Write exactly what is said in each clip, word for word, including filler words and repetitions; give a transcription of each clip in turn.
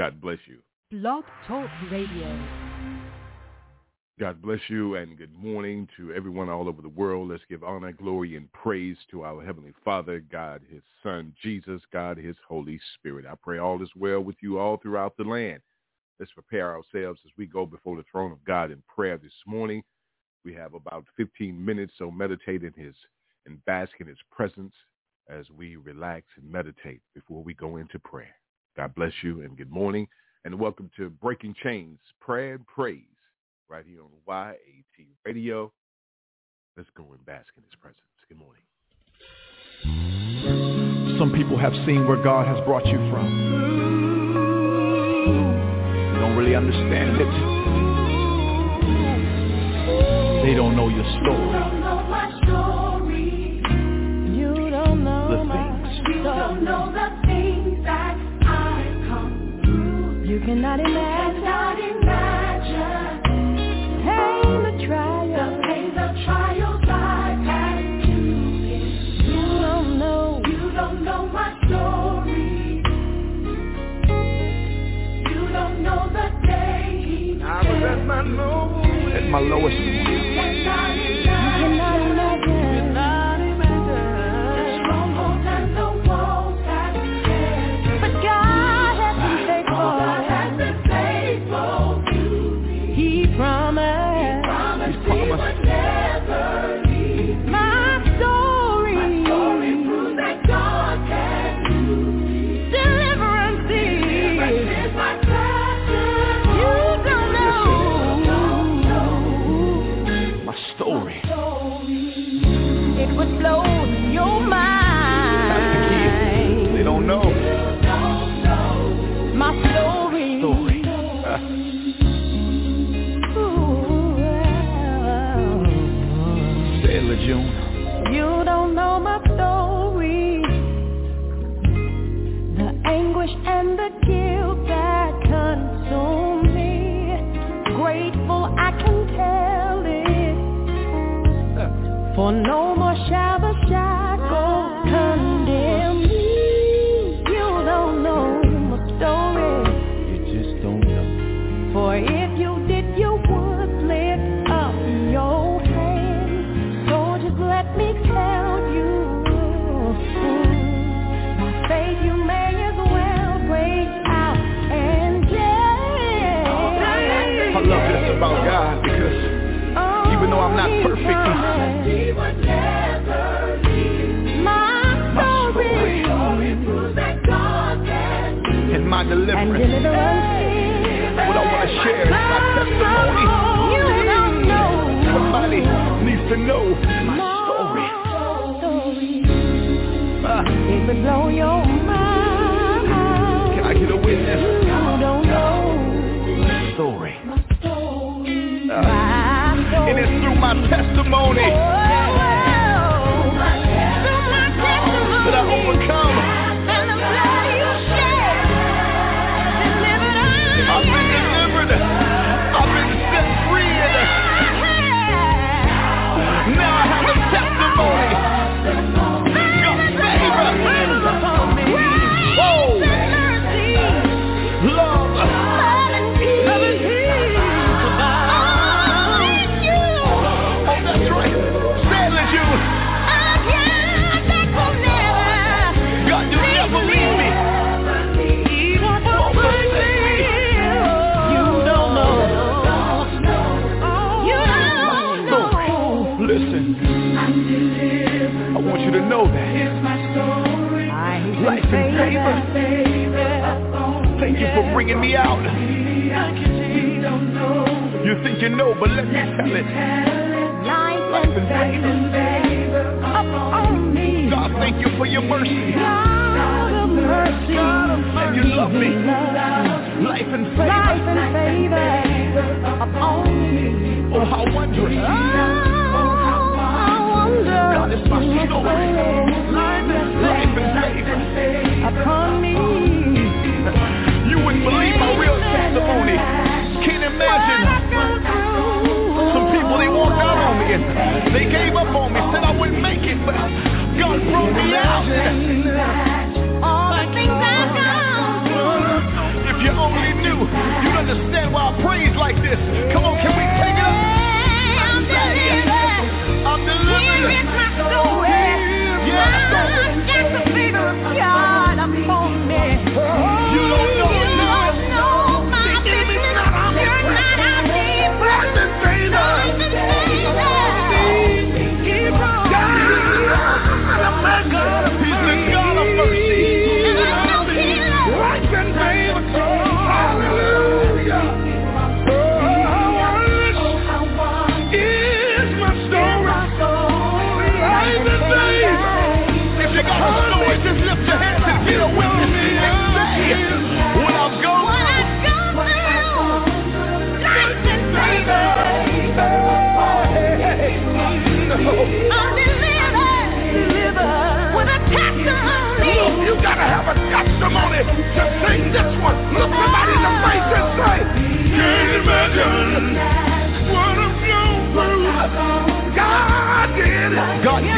God bless you. Blog Talk Radio. God bless you and good morning to everyone all over the world. Let's give honor, glory, and praise to our Heavenly Father, God, His Son, Jesus, God, His Holy Spirit. I pray all is well with you all throughout the land. Let's prepare ourselves as we go before the throne of God in prayer this morning. We have about fifteen minutes, so meditate in His and bask in His presence as we relax and meditate before we go into prayer. God bless you and good morning. And welcome to Breaking Chains, Prayer and Praise, right here on Y A T Radio. Let's go and bask in His presence. Good morning. Some people have seen where God has brought you from. They don't really understand it. They don't know your story. You don't know my story. You don't know the things. You don't know the things I You cannot imagine, cannot imagine pain, the trial, the pain, the trials I've had to endure. You don't know, you don't know my story. You don't know the day He came. I was at my lowest, at my lowest. You cannot imagine, you cannot imagine the strongholds and the walls that we had. But God. You don't know my story, the anguish and the guilt that consume me. Grateful I can tell it, for no more shall the shackles condemn me. You don't know my story, you just don't know. For if you did, you would lift up your Let me tell you, my faith you may as well break out and dance. I love this about God because oh, even though I'm not perfect, He would never leave. My, my story, story proves that God can do. And my deliverance, and deliverance what I want to share is my testimony. You don't know. Somebody needs to know my it would blow your mind. Can I get a witness? You don't know my story. My story. Uh, my story. And it's through my testimony. Oh, oh, my testimony. That I overcome. And the blood you shed. Delivered I I've been delivered. I've been set free. Now I have a testimony. Know that. My story. Life and favor. Thank you for bringing me out. You think you know, but let me tell it. Life and favor upon me. God, thank you for your mercy. And you love me. Life and favor upon me. Oh, how wondrous. God is my story. Life and favor upon me. You wouldn't believe my real testimony. Can't imagine. Some people, they walked out on me and they gave up on me, said I wouldn't make it, but God brought me out. All the things I've done. If you only understand why I praise like this. Come on, can we take it up? I'm delivered. I'm delivered. Here is my soul. Yes, I've got the favor of God upon me. You don't know it. You don't know my business. You're not our neighbor. I'm the favor. Testimony to sing this one. Look somebody in the face and say, can't imagine what a flow through. God did it. God did it.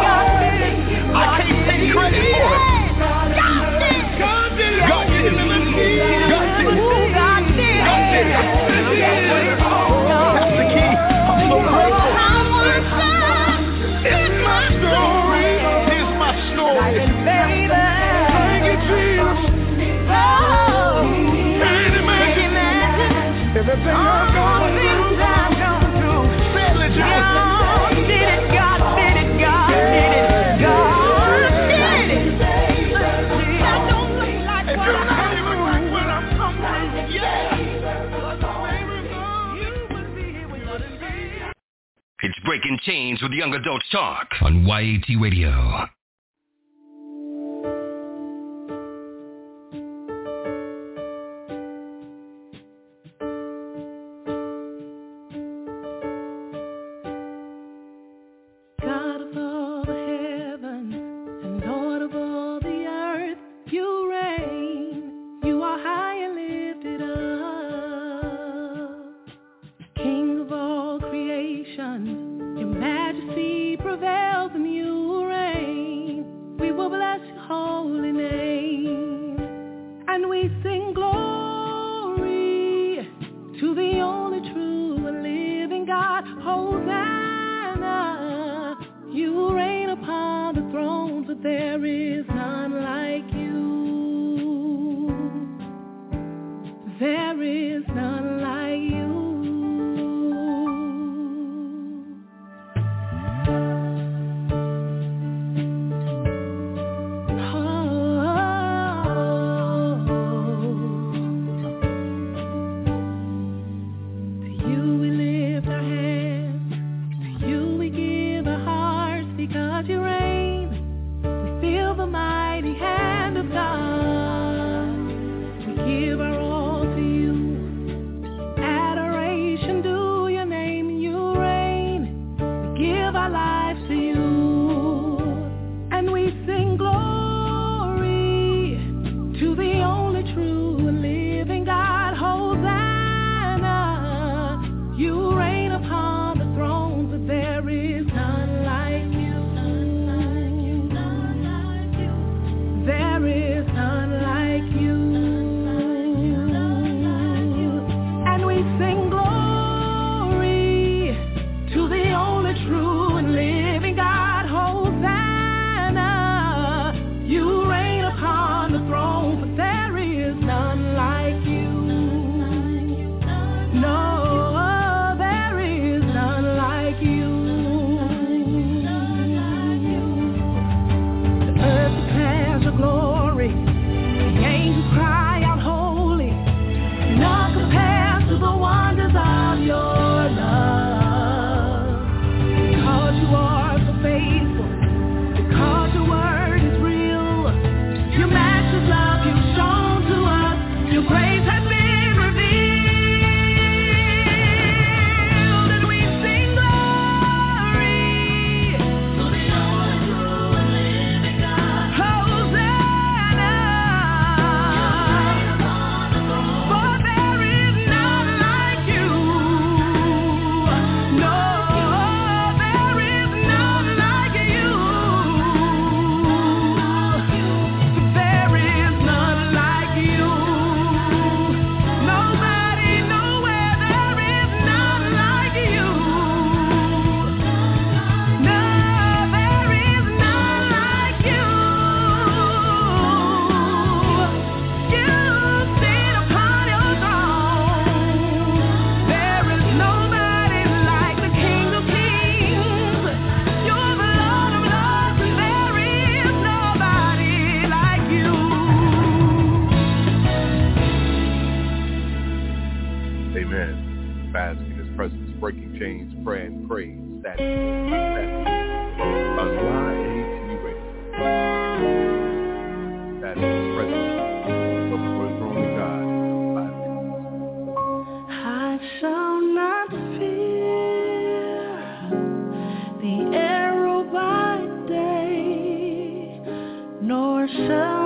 God did it. I can't take credit for it. God did it. God did it. God did it. God did it. God did it. That's the key. I'm so grateful. It's my story. It's my story. Everything I've gone through, I've gone through. God did it, God did it, God did it, God did it. I don't look like what I'm coming. Yeah. It's Breaking Chains with Young Adults Talk on Y A T Radio. Amen. Bask in His presence. Breaking Chains, prayer and praise. That's it. That's it. That's His presence. So before the throne of God, I shall not fear the arrow by day, nor shall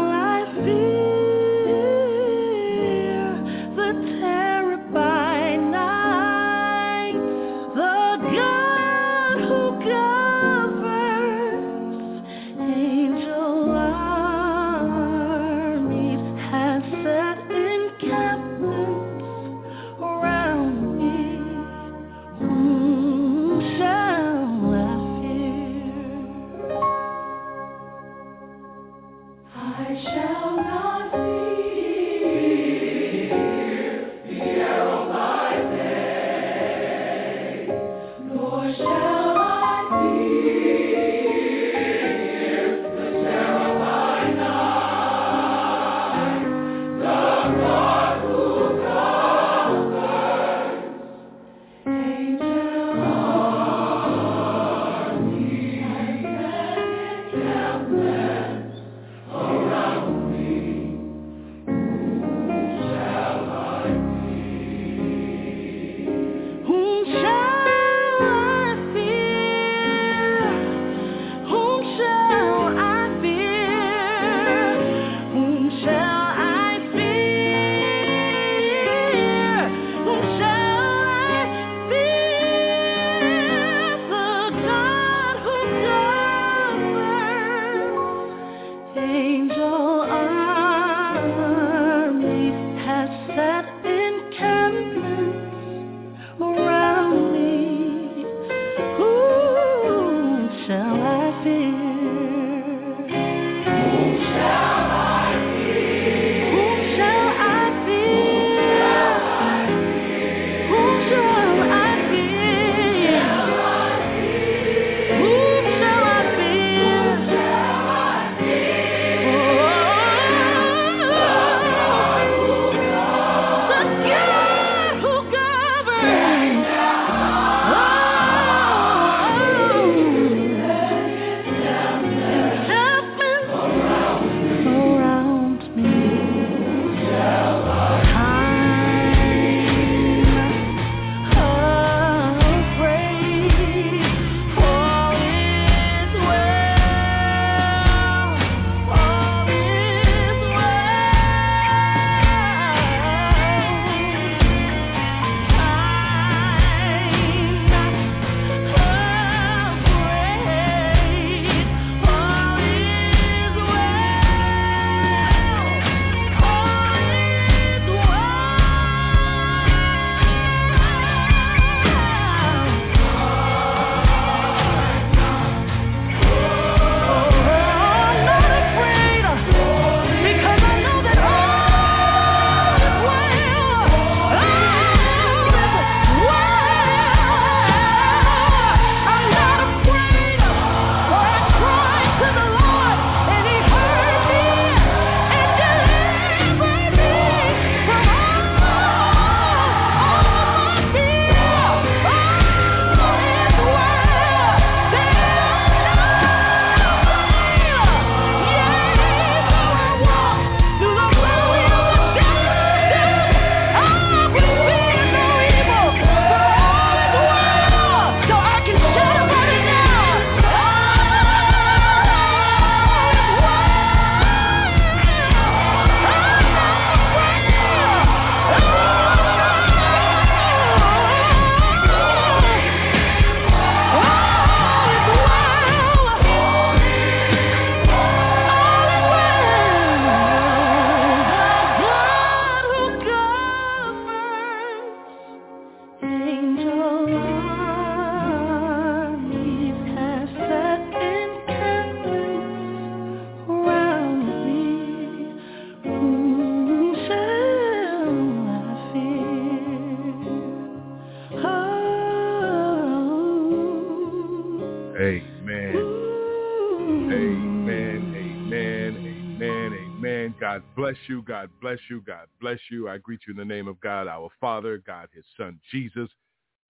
bless you. God bless you. God bless you. I greet you in the name of God, our Father, God, his Son, Jesus,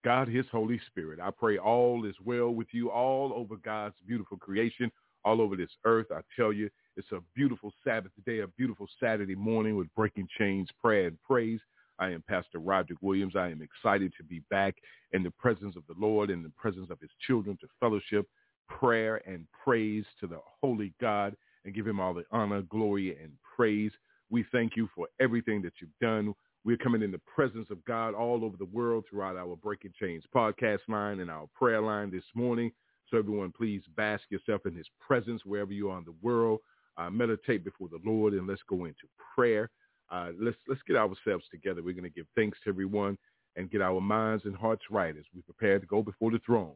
God, his Holy Spirit. I pray all is well with you all over God's beautiful creation, all over this earth. I tell you, it's a beautiful Sabbath day, a beautiful Saturday morning with Breaking Chains, prayer and praise. I am Pastor Roderick Williams. I am excited to be back in the presence of the Lord, in the presence of his children to fellowship, prayer and praise to the Holy God, and give him all the honor, glory, and praise. We thank you for everything that you've done. We're coming in the presence of God all over the world throughout our Breaking Chains podcast line and our prayer line this morning. So everyone, please bask yourself in his presence wherever you are in the world. Uh, meditate before the Lord, and let's go into prayer. Uh, let's let's get ourselves together. We're going to give thanks to everyone and get our minds and hearts right as we prepare to go before the throne.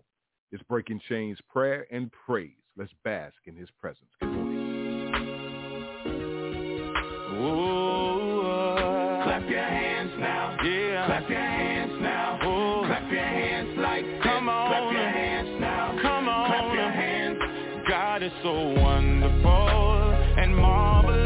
It's Breaking Chains, prayer and praise. Let's bask in his presence. Good morning. Oh, uh, clap your hands now. Yeah. Clap your hands now. Oh. Clap your hands like this. Come on. Clap your hands now. Come on. Clap your hands. God is so wonderful and marvelous.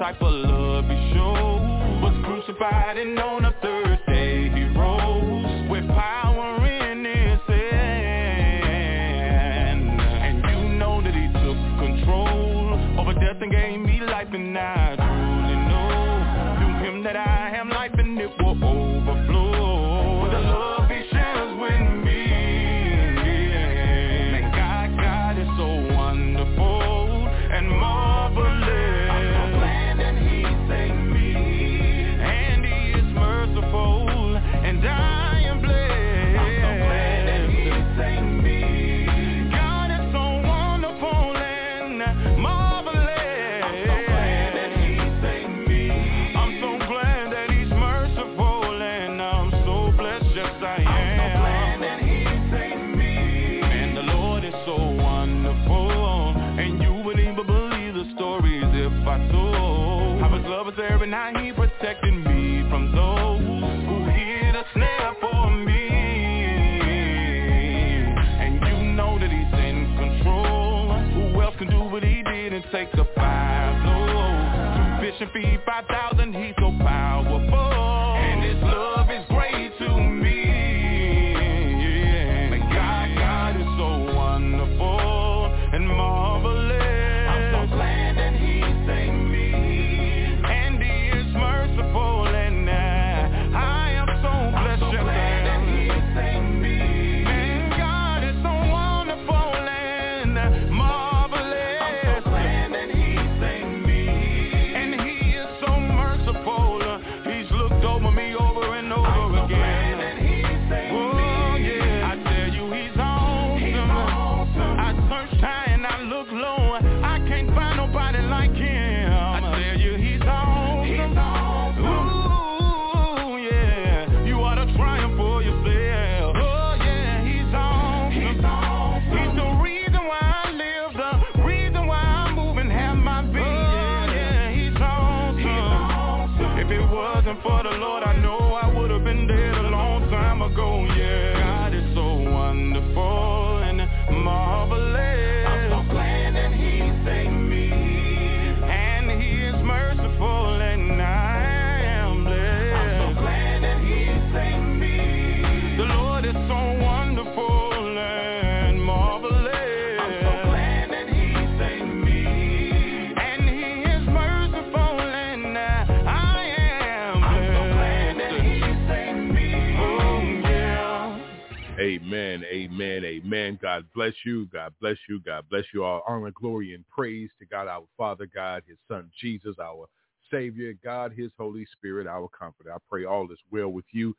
Type of love he showed, was crucified and on a third day he rose with power in his hand. And you know that he took control over death and gave me life, and I truly know through him that I have life and it will overflow. With the love he shares with me, and God, God is so wonderful and marvelous. Now he protecting me from those who hid a snare for me. And you know that he's in control. Who else can do what he did and take the five loaves? Two fish and feed five thousand, he's so powerful. And his love is great to me. And God, God is so wonderful and marvelous. I'm so glad that he saved me. Amen, amen, amen. God bless you. God bless you. God bless you all. Honor, glory, and praise to God, our Father, God, his Son, Jesus, our Savior, God, his Holy Spirit, our Comforter. I pray all is well with you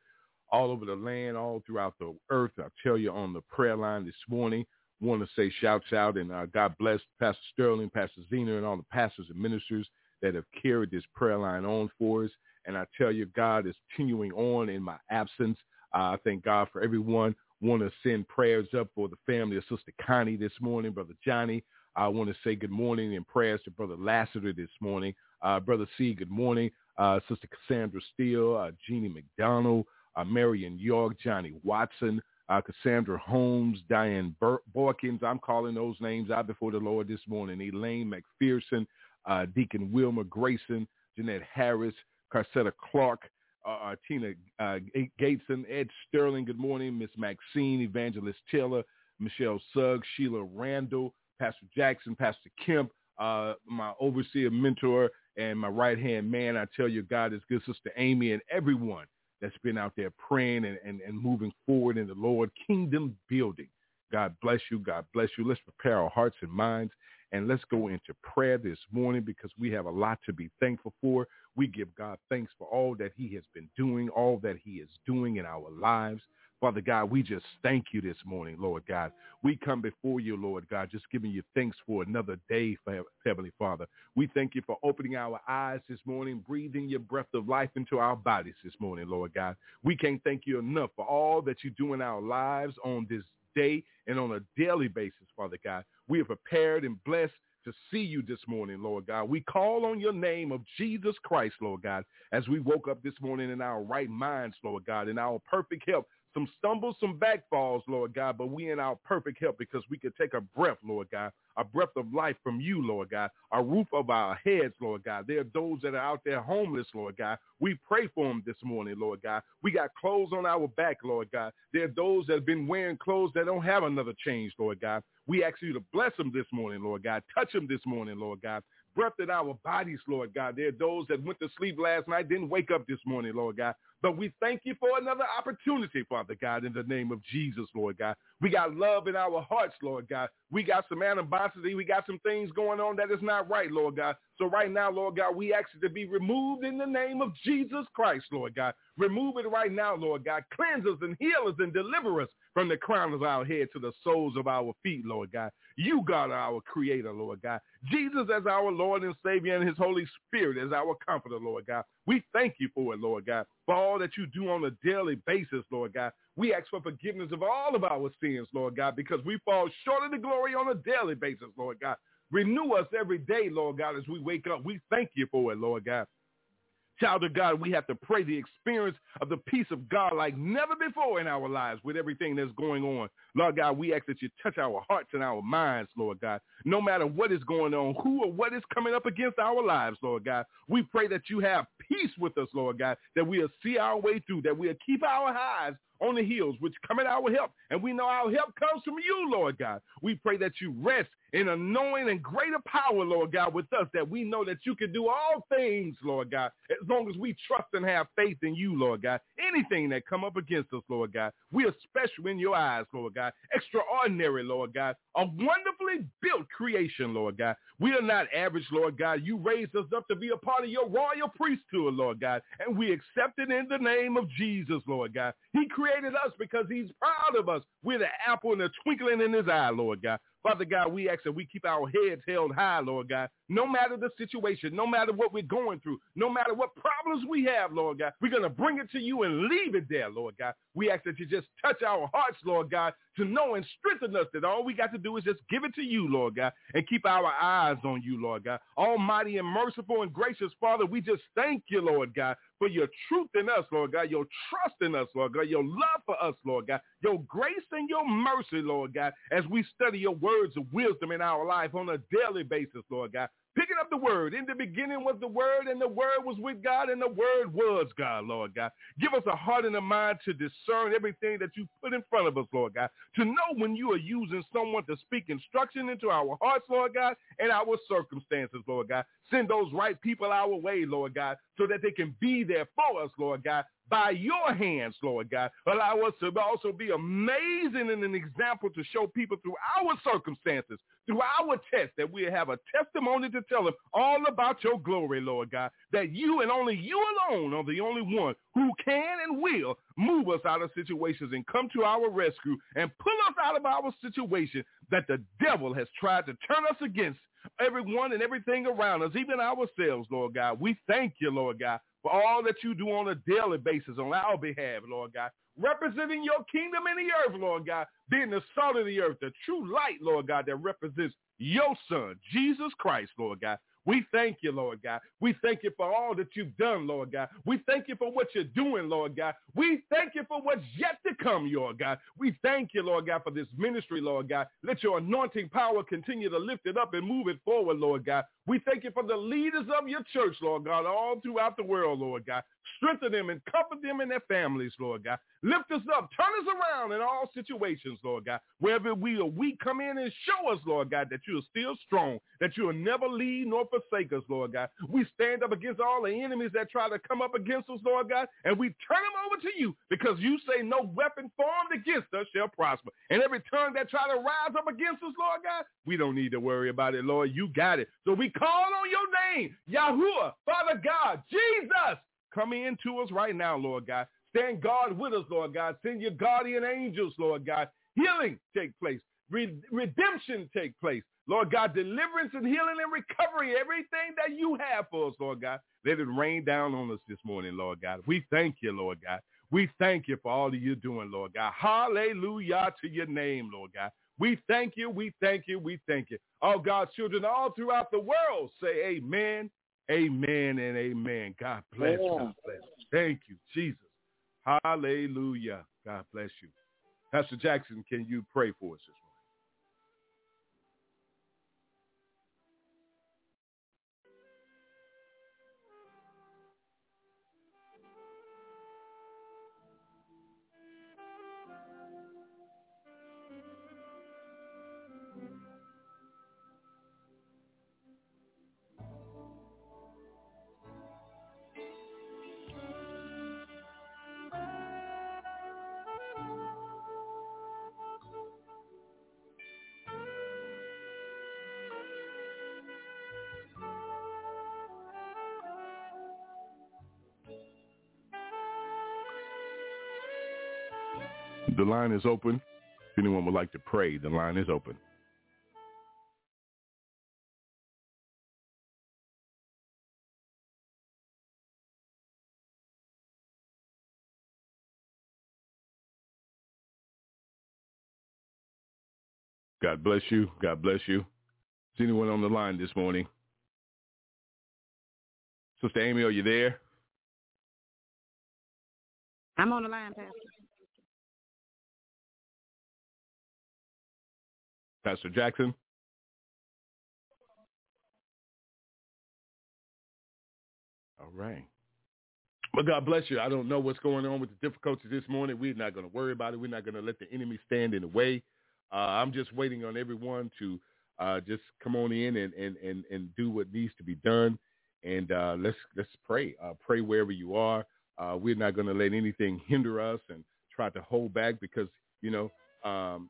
all over the land, all throughout the earth. I tell you, on the prayer line this morning, want to say shouts out and uh, God bless Pastor Sterling, Pastor Zena, and all the pastors and ministers that have carried this prayer line on for us. And I tell you, God is continuing on in my absence. I uh, thank God for everyone. Want to send prayers up for the family of Sister Connie this morning, Brother Johnny. I want to say good morning and prayers to Brother Lassiter this morning. Uh, Brother C, good morning. Uh, Sister Cassandra Steele, uh, Jeannie McDonald, uh, Marion York, Johnny Watson, uh, Cassandra Holmes, Diane Borkins. I'm calling those names out before the Lord this morning. Elaine McPherson, uh, Deacon Wilma Grayson, Jeanette Harris, Carsetta Clark, uh, Tina uh, Gatson, Ed Sterling, good morning, Miss Maxine, Evangelist Taylor, Michelle Suggs, Sheila Randall, Pastor Jackson, Pastor Kemp, uh, my overseer, mentor, and my right-hand man. I tell you, God is good. Sister Amy and everyone that's been out there praying and, and, and moving forward in the Lord, kingdom building. God bless you. God bless you. Let's prepare our hearts and minds, and let's go into prayer this morning because we have a lot to be thankful for. We give God thanks for all that he has been doing, all that he is doing in our lives. Father God, we just thank you this morning, Lord God. We come before you, Lord God, just giving you thanks for another day, Heavenly Father. We thank you for opening our eyes this morning, breathing your breath of life into our bodies this morning, Lord God. We can't thank you enough for all that you do in our lives on this day and on a daily basis, Father God. We are prepared and blessed to see you this morning, Lord God. We call on your name of Jesus Christ, Lord God, as we woke up this morning in our right minds, Lord God, in our perfect health. Some stumbles, some backfalls, Lord God, but we in our perfect health because we could take a breath, Lord God, a breath of life from you, Lord God, a roof of our heads, Lord God. There are those that are out there homeless, Lord God. We pray for them this morning, Lord God. We got clothes on our back, Lord God. There are those that have been wearing clothes that don't have another change, Lord God. We ask you to bless them this morning, Lord God. Touch them this morning, Lord God. Breath in our bodies, Lord God. There are those that went to sleep last night, didn't wake up this morning, Lord God. But we thank you for another opportunity, Father God, in the name of Jesus, Lord God. We got love in our hearts, Lord God. We got some animosity. We got some things going on that is not right, Lord God. So right now, Lord God, we ask you to be removed in the name of Jesus Christ, Lord God. Remove it right now, Lord God. Cleanse us and heal us and deliver us from the crown of our head to the soles of our feet, Lord God. You, God, are our creator, Lord God. Jesus as our Lord and Savior and his Holy Spirit as our comforter, Lord God. We thank you for it, Lord God, for all that you do on a daily basis, Lord God. We ask for forgiveness of all of our sins, Lord God, because we fall short of the glory on a daily basis, Lord God. Renew us every day, Lord God, as we wake up. We thank you for it, Lord God. Child of God, we have to pray the experience of the peace of God like never before in our lives with everything that's going on. Lord God, we ask that you touch our hearts and our minds, Lord God. No matter what is going on, who or what is coming up against our lives, Lord God, we pray that you have peace with us, Lord God, that we'll see our way through, that we'll keep our eyes on the hills, which come at our help, and we know our help comes from you, Lord God. We pray that you rest in a knowing and greater power, Lord God, with us, that we know that you can do all things, Lord God, as long as we trust and have faith in you, Lord God. Anything that come up against us, Lord God, we are special in your eyes, Lord God, extraordinary, Lord God, a wonderfully built creation, Lord God. We are not average, Lord God. You raised us up to be a part of your royal priesthood, Lord God, and we accept it in the name of Jesus, Lord God. He created created us because he's proud of us. We're the apple and the twinkling in his eye, Lord God. Father God, we ask that we keep our heads held high, Lord God, no matter the situation, no matter what we're going through, no matter what problems we have, Lord God, we're going to bring it to you and leave it there, Lord God. We ask that you just touch our hearts, Lord God, to know and strengthen us that all we got to do is just give it to you, Lord God, and keep our eyes on you, Lord God. Almighty and merciful and gracious Father, we just thank you, Lord God, for your truth in us, Lord God, your trust in us, Lord God, your love for us, Lord God, your grace and your mercy, Lord God, as we study your words of wisdom in our life on a daily basis, Lord God. Picking up the word. In the beginning was the word, and the word was with God, and the word was God, Lord God. Give us a heart and a mind to discern everything that you put in front of us, Lord God, to know when you are using someone to speak instruction into our hearts, Lord God, and our circumstances, Lord God. Send those right people our way, Lord God, so that they can be there for us, Lord God, by your hands, Lord God. Allow us to also be amazing and an example to show people through our circumstances, through our tests, that we have a testimony to tell them all about your glory, Lord God, that you and only you alone are the only one who can and will move us out of situations and come to our rescue and pull us out of our situation that the devil has tried to turn us against everyone and everything around us, even ourselves, Lord God. We thank you, Lord God, for all that you do on a daily basis on our behalf, Lord God, representing your kingdom in the earth, Lord God, being the salt of the earth, the true light, Lord God, that represents your son, Jesus Christ, Lord God. We thank you, Lord God. We thank you for all that you've done, Lord God. We thank you for what you're doing, Lord God. We thank you for what's yet to come, Lord God. We thank you, Lord God, for this ministry, Lord God. Let your anointing power continue to lift it up and move it forward, Lord God. We thank you for the leaders of your church, Lord God, all throughout the world, Lord God. Strengthen them and comfort them and their families, Lord God. Lift us up. Turn us around in all situations, Lord God. Wherever we are weak, come in and show us, Lord God, that you are still strong, that you will never leave nor forsake us, Lord God. We stand up against all the enemies that try to come up against us, Lord God, and we turn them over to you because you say no weapon formed against us shall prosper. And every tongue that try to rise up against us, Lord God, we don't need to worry about it, Lord. You got it. So we call on your name, Yahuwah, Father God, Jesus. Come in to us right now, Lord God. Stand guard with us, Lord God. Send your guardian angels, Lord God. Healing take place. Red- redemption take place. Lord God, deliverance and healing and recovery, everything that you have for us, Lord God. Let it rain down on us this morning, Lord God. We thank you, Lord God. We thank you for all that you're doing, Lord God. Hallelujah to your name, Lord God. We thank you, we thank you, we thank you. All God's children all throughout the world say amen. Amen and amen. God bless you. God bless you. Thank you, Jesus. Hallelujah. God bless you. Pastor Jackson, can you pray for us this morning? The line is open. If anyone would like to pray, the line is open. God bless you. God bless you. Is anyone on the line this morning? Sister Amy, are you there? I'm on the line, Pastor. Pastor Jackson. All right. Well, God bless you. I don't know what's going on with the difficulties this morning. We're not going to worry about it. We're not going to let the enemy stand in the way. Uh, I'm just waiting on everyone to uh, just come on in and, and, and, and do what needs to be done. And uh, let's let's pray. Uh, pray wherever you are. Uh, we're not going to let anything hinder us and try to hold back because, you know, um,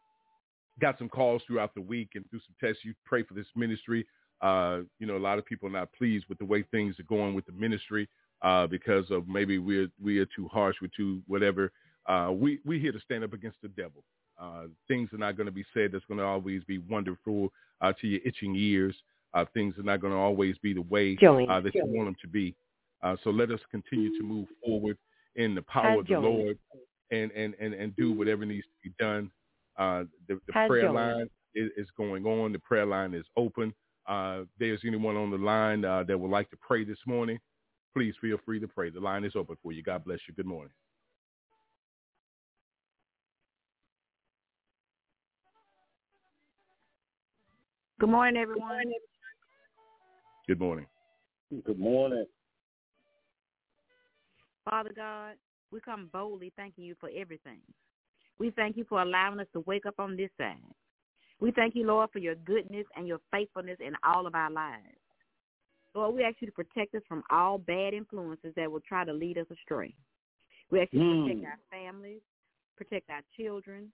got some calls throughout the week and through some tests. You pray for this ministry. Uh, you know, a lot of people are not pleased with the way things are going with the ministry uh, because of maybe we're we are too harsh, we're too whatever. Uh, we we're here to stand up against the devil. Uh, things are not going to be said that's going to always be wonderful uh, to your itching ears. Uh, things are not going to always be the way uh, that you want them to be. Uh, so let us continue to move forward in the power of the Lord and and and and do whatever needs to be done. Uh, the the prayer line is, is going on. The prayer line is open. Uh, there's anyone on the line uh, that would like to pray this morning, please feel free to pray. The line is open for you. God bless you. Good morning. Good morning, everyone. Good morning. Good morning. Father God, we come boldly thanking you for everything. We thank you for allowing us to wake up on this side. We thank you, Lord, for your goodness and your faithfulness in all of our lives. Lord, we ask you to protect us from all bad influences that will try to lead us astray. We ask you mm. to protect our families, protect our children,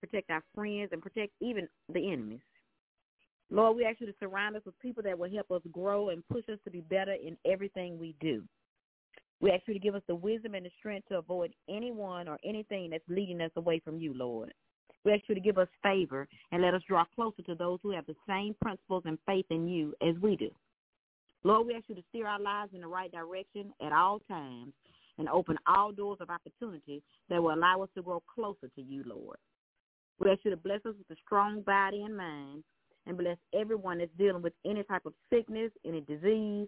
protect our friends, and protect even the enemies. Lord, we ask you to surround us with people that will help us grow and push us to be better in everything we do. We ask you to give us the wisdom and the strength to avoid anyone or anything that's leading us away from you, Lord. We ask you to give us favor and let us draw closer to those who have the same principles and faith in you as we do. Lord, we ask you to steer our lives in the right direction at all times and open all doors of opportunity that will allow us to grow closer to you, Lord. We ask you to bless us with a strong body and mind and bless everyone that's dealing with any type of sickness, any disease,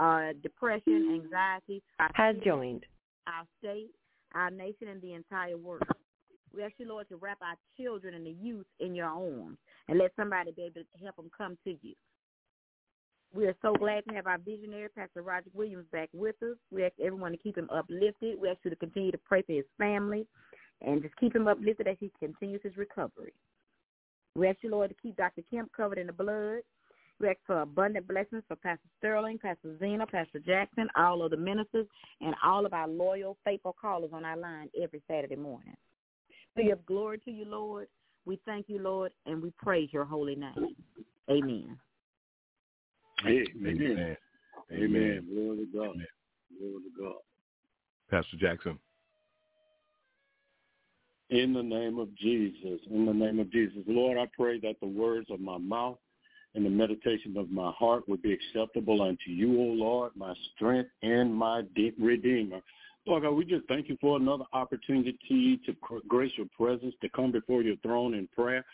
uh, depression, anxiety. Has joined. Our state, our nation, and the entire world. We ask you, Lord, to wrap our children and the youth in your arms and let somebody be able to help them come to you. We are so glad to have our visionary, Pastor Roderick Williams, back with us. We ask everyone to keep him uplifted. We ask you to continue to pray for his family and just keep him uplifted as he continues his recovery. We ask you, Lord, to keep Doctor Kemp covered in the blood. We ask for abundant blessings for Pastor Sterling, Pastor Zena, Pastor Jackson, all of the ministers, and all of our loyal, faithful callers on our line every Saturday morning. We give glory to you, Lord. We thank you, Lord, and we praise your holy name. Amen. Amen. Amen. Amen. Glory to God. Glory to God. Pastor Jackson. In the name of Jesus, in the name of Jesus, Lord, I pray that the words of my mouth and the meditation of my heart would be acceptable unto you, O Lord, my strength and my Redeemer. Lord God, we just thank you for another opportunity to grace your presence, to come before your throne in prayer.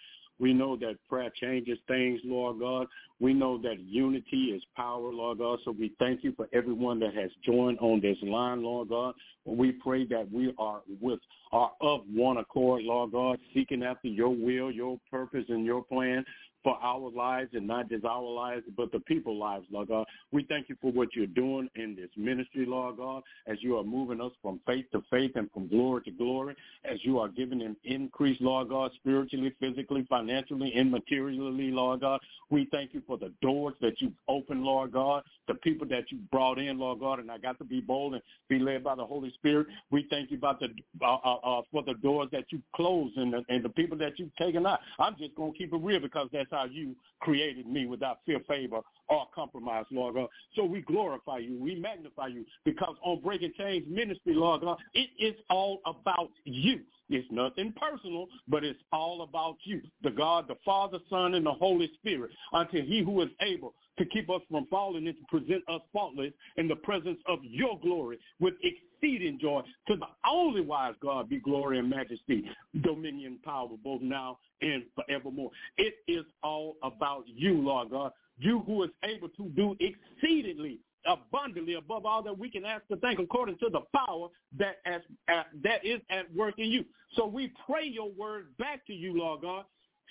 We know that prayer changes things, Lord God. We know that unity is power, Lord God. So we thank you for everyone that has joined on this line, Lord God. We pray that we are with, are of one accord, Lord God, seeking after your will, your purpose, and your plan for our lives, and not just our lives, but the people's lives, Lord God. We thank you for what you're doing in this ministry, Lord God, as you are moving us from faith to faith and from glory to glory, as you are giving an increase, Lord God, spiritually, physically, financially, and materially, Lord God. We thank you for the doors that you've opened, Lord God, the people that you brought in, Lord God, and I got to be bold and be led by the Holy Spirit. We thank you about the uh, uh, for the doors that you've closed and the, and the people that you've taken out. I'm just going to keep it real because that's how you created me, without fear, favor, or compromise, Lord God. So we glorify you. We magnify you because on Breaking Chains Ministry, Lord God, it is all about you. It's nothing personal, but it's all about you, the God, the Father, Son, and the Holy Spirit, until he who is able to keep us from falling and to present us faultless in the presence of your glory with exceeding joy. To the only wise God be glory and majesty, dominion, power, both now and forevermore. It is all about you, Lord God, you who is able to do exceedingly abundantly above all that we can ask to think, according to the power that as, as, that is at work in you. So we pray your word back to you, Lord God,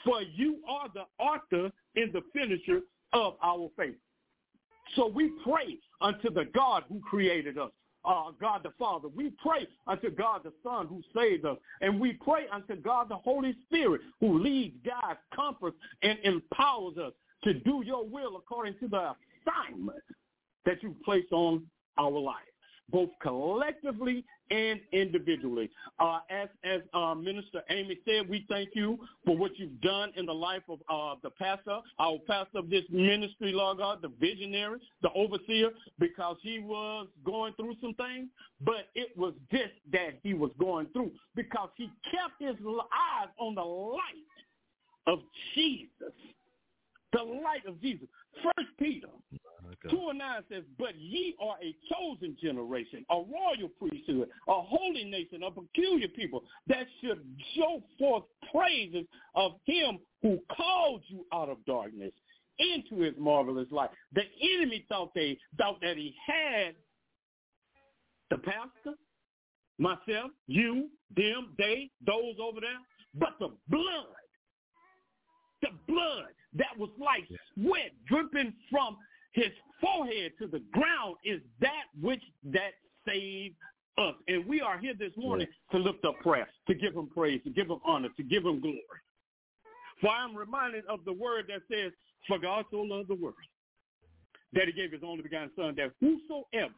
for you are the author and the finisher of our faith. So we pray unto the God who created us, uh, God the Father. We pray unto God the Son who saved us. And we pray unto God the Holy Spirit who leads, guides, comforts, and empowers us to do your will according to the assignment that you place on our life, both collectively and individually. Uh, as as uh, Minister Amy said, we thank you for what you've done in the life of uh, the pastor, our pastor of this ministry, Lord God, the visionary, the overseer, because he was going through some things, but it was this that he was going through because he kept his eyes on the light of Jesus, the light of Jesus. First Peter okay. two and nine says, but ye are a chosen generation, a royal priesthood, a holy nation, a peculiar people, that should show forth praises of him who called you out of darkness into his marvelous light. The enemy thought they thought that he had the pastor, myself, you, them, they, those over there, but the blood, the blood, that was like sweat dripping from his forehead to the ground is that which that saved us. And we are here this morning to lift up prayer, to give him praise, to give him honor, to give him glory. For I am reminded of the word that says, for God so loved the world, that he gave his only begotten son, that whosoever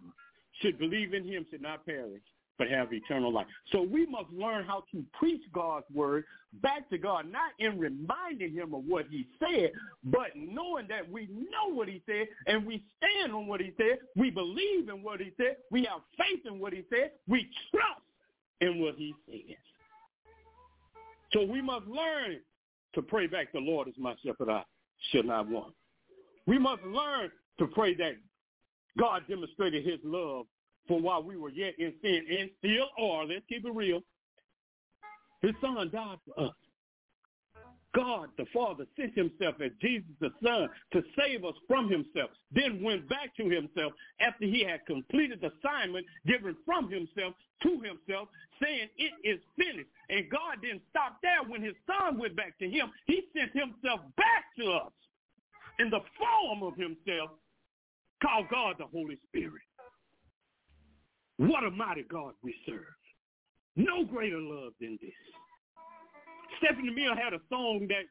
should believe in him should not perish, but have eternal life. So we must learn how to preach God's word back to God, not in reminding him of what he said, but knowing that we know what he said and we stand on what he said. We believe in what he said. We have faith in what he said. We trust in what he says. So we must learn to pray back, the Lord is my shepherd, I shall not want. We must learn to pray that God demonstrated his love for while we were yet in sin and still are. Let's keep it real. His son died for us. God, the Father, sent himself as Jesus, the Son, to save us from himself, then went back to himself after he had completed the assignment given from himself to himself, saying it is finished. And God didn't stop there. When his son went back to him, he sent himself back to us in the form of himself, called God the Holy Spirit. What a mighty God we serve. No greater love than this. Stephanie Mill had a song that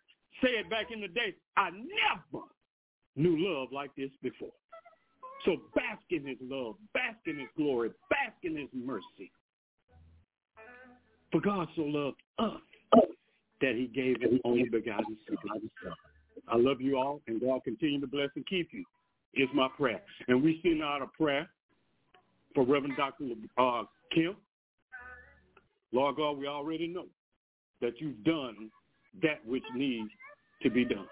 said back in the day, I never knew love like this before. So bask in his love, bask in his glory, bask in his mercy. For God so loved us that he gave his only begotten Son. I love you all, and God continue to bless and keep you. It's my prayer. And we send out a prayer for Reverend Doctor Uh, Kemp. Lord God, we already know that you've done that which needs to be done.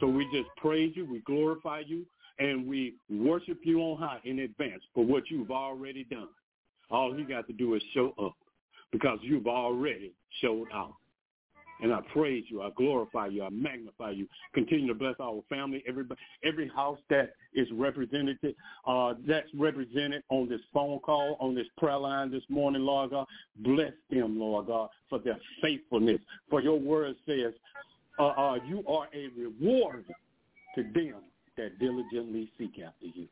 So we just praise you, we glorify you, and we worship you on high in advance for what you've already done. All he got to do is show up, because you've already showed out. And I praise you, I glorify you, I magnify you. Continue to bless our family, everybody, every house that is represented, uh, that's represented on this phone call, on this prayer line this morning, Lord God. Bless them, Lord God, for their faithfulness. For your word says, uh, uh, you are a reward to them that diligently seek after you.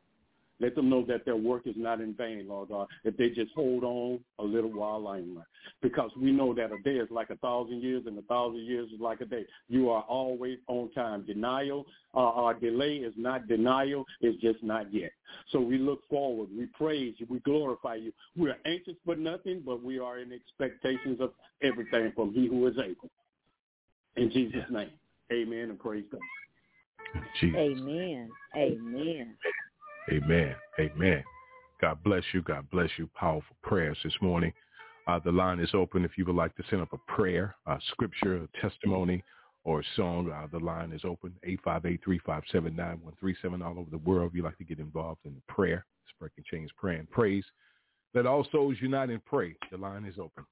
Let them know that their work is not in vain, Lord God, if they just hold on a little while longer. Because we know that a day is like a thousand years, and a thousand years is like a day. You are always on time. Denial, uh, our delay is not denial. It's just not yet. So we look forward. We praise you. We glorify you. We are anxious for nothing, but we are in expectations of everything from he who is able. In Jesus' name, amen and praise God. Jesus. Amen. Amen. Amen. Amen. God bless you. God bless you. Powerful prayers this morning. Uh, the line is open. If you would like to send up a prayer, a scripture, a testimony, or a song, uh, the line is open. eight five eight, three five seven, nine one three seven all over the world. If you'd like to get involved in the prayer, it's Breaking Chains, prayer and praise. Let all souls unite and pray. The line is open.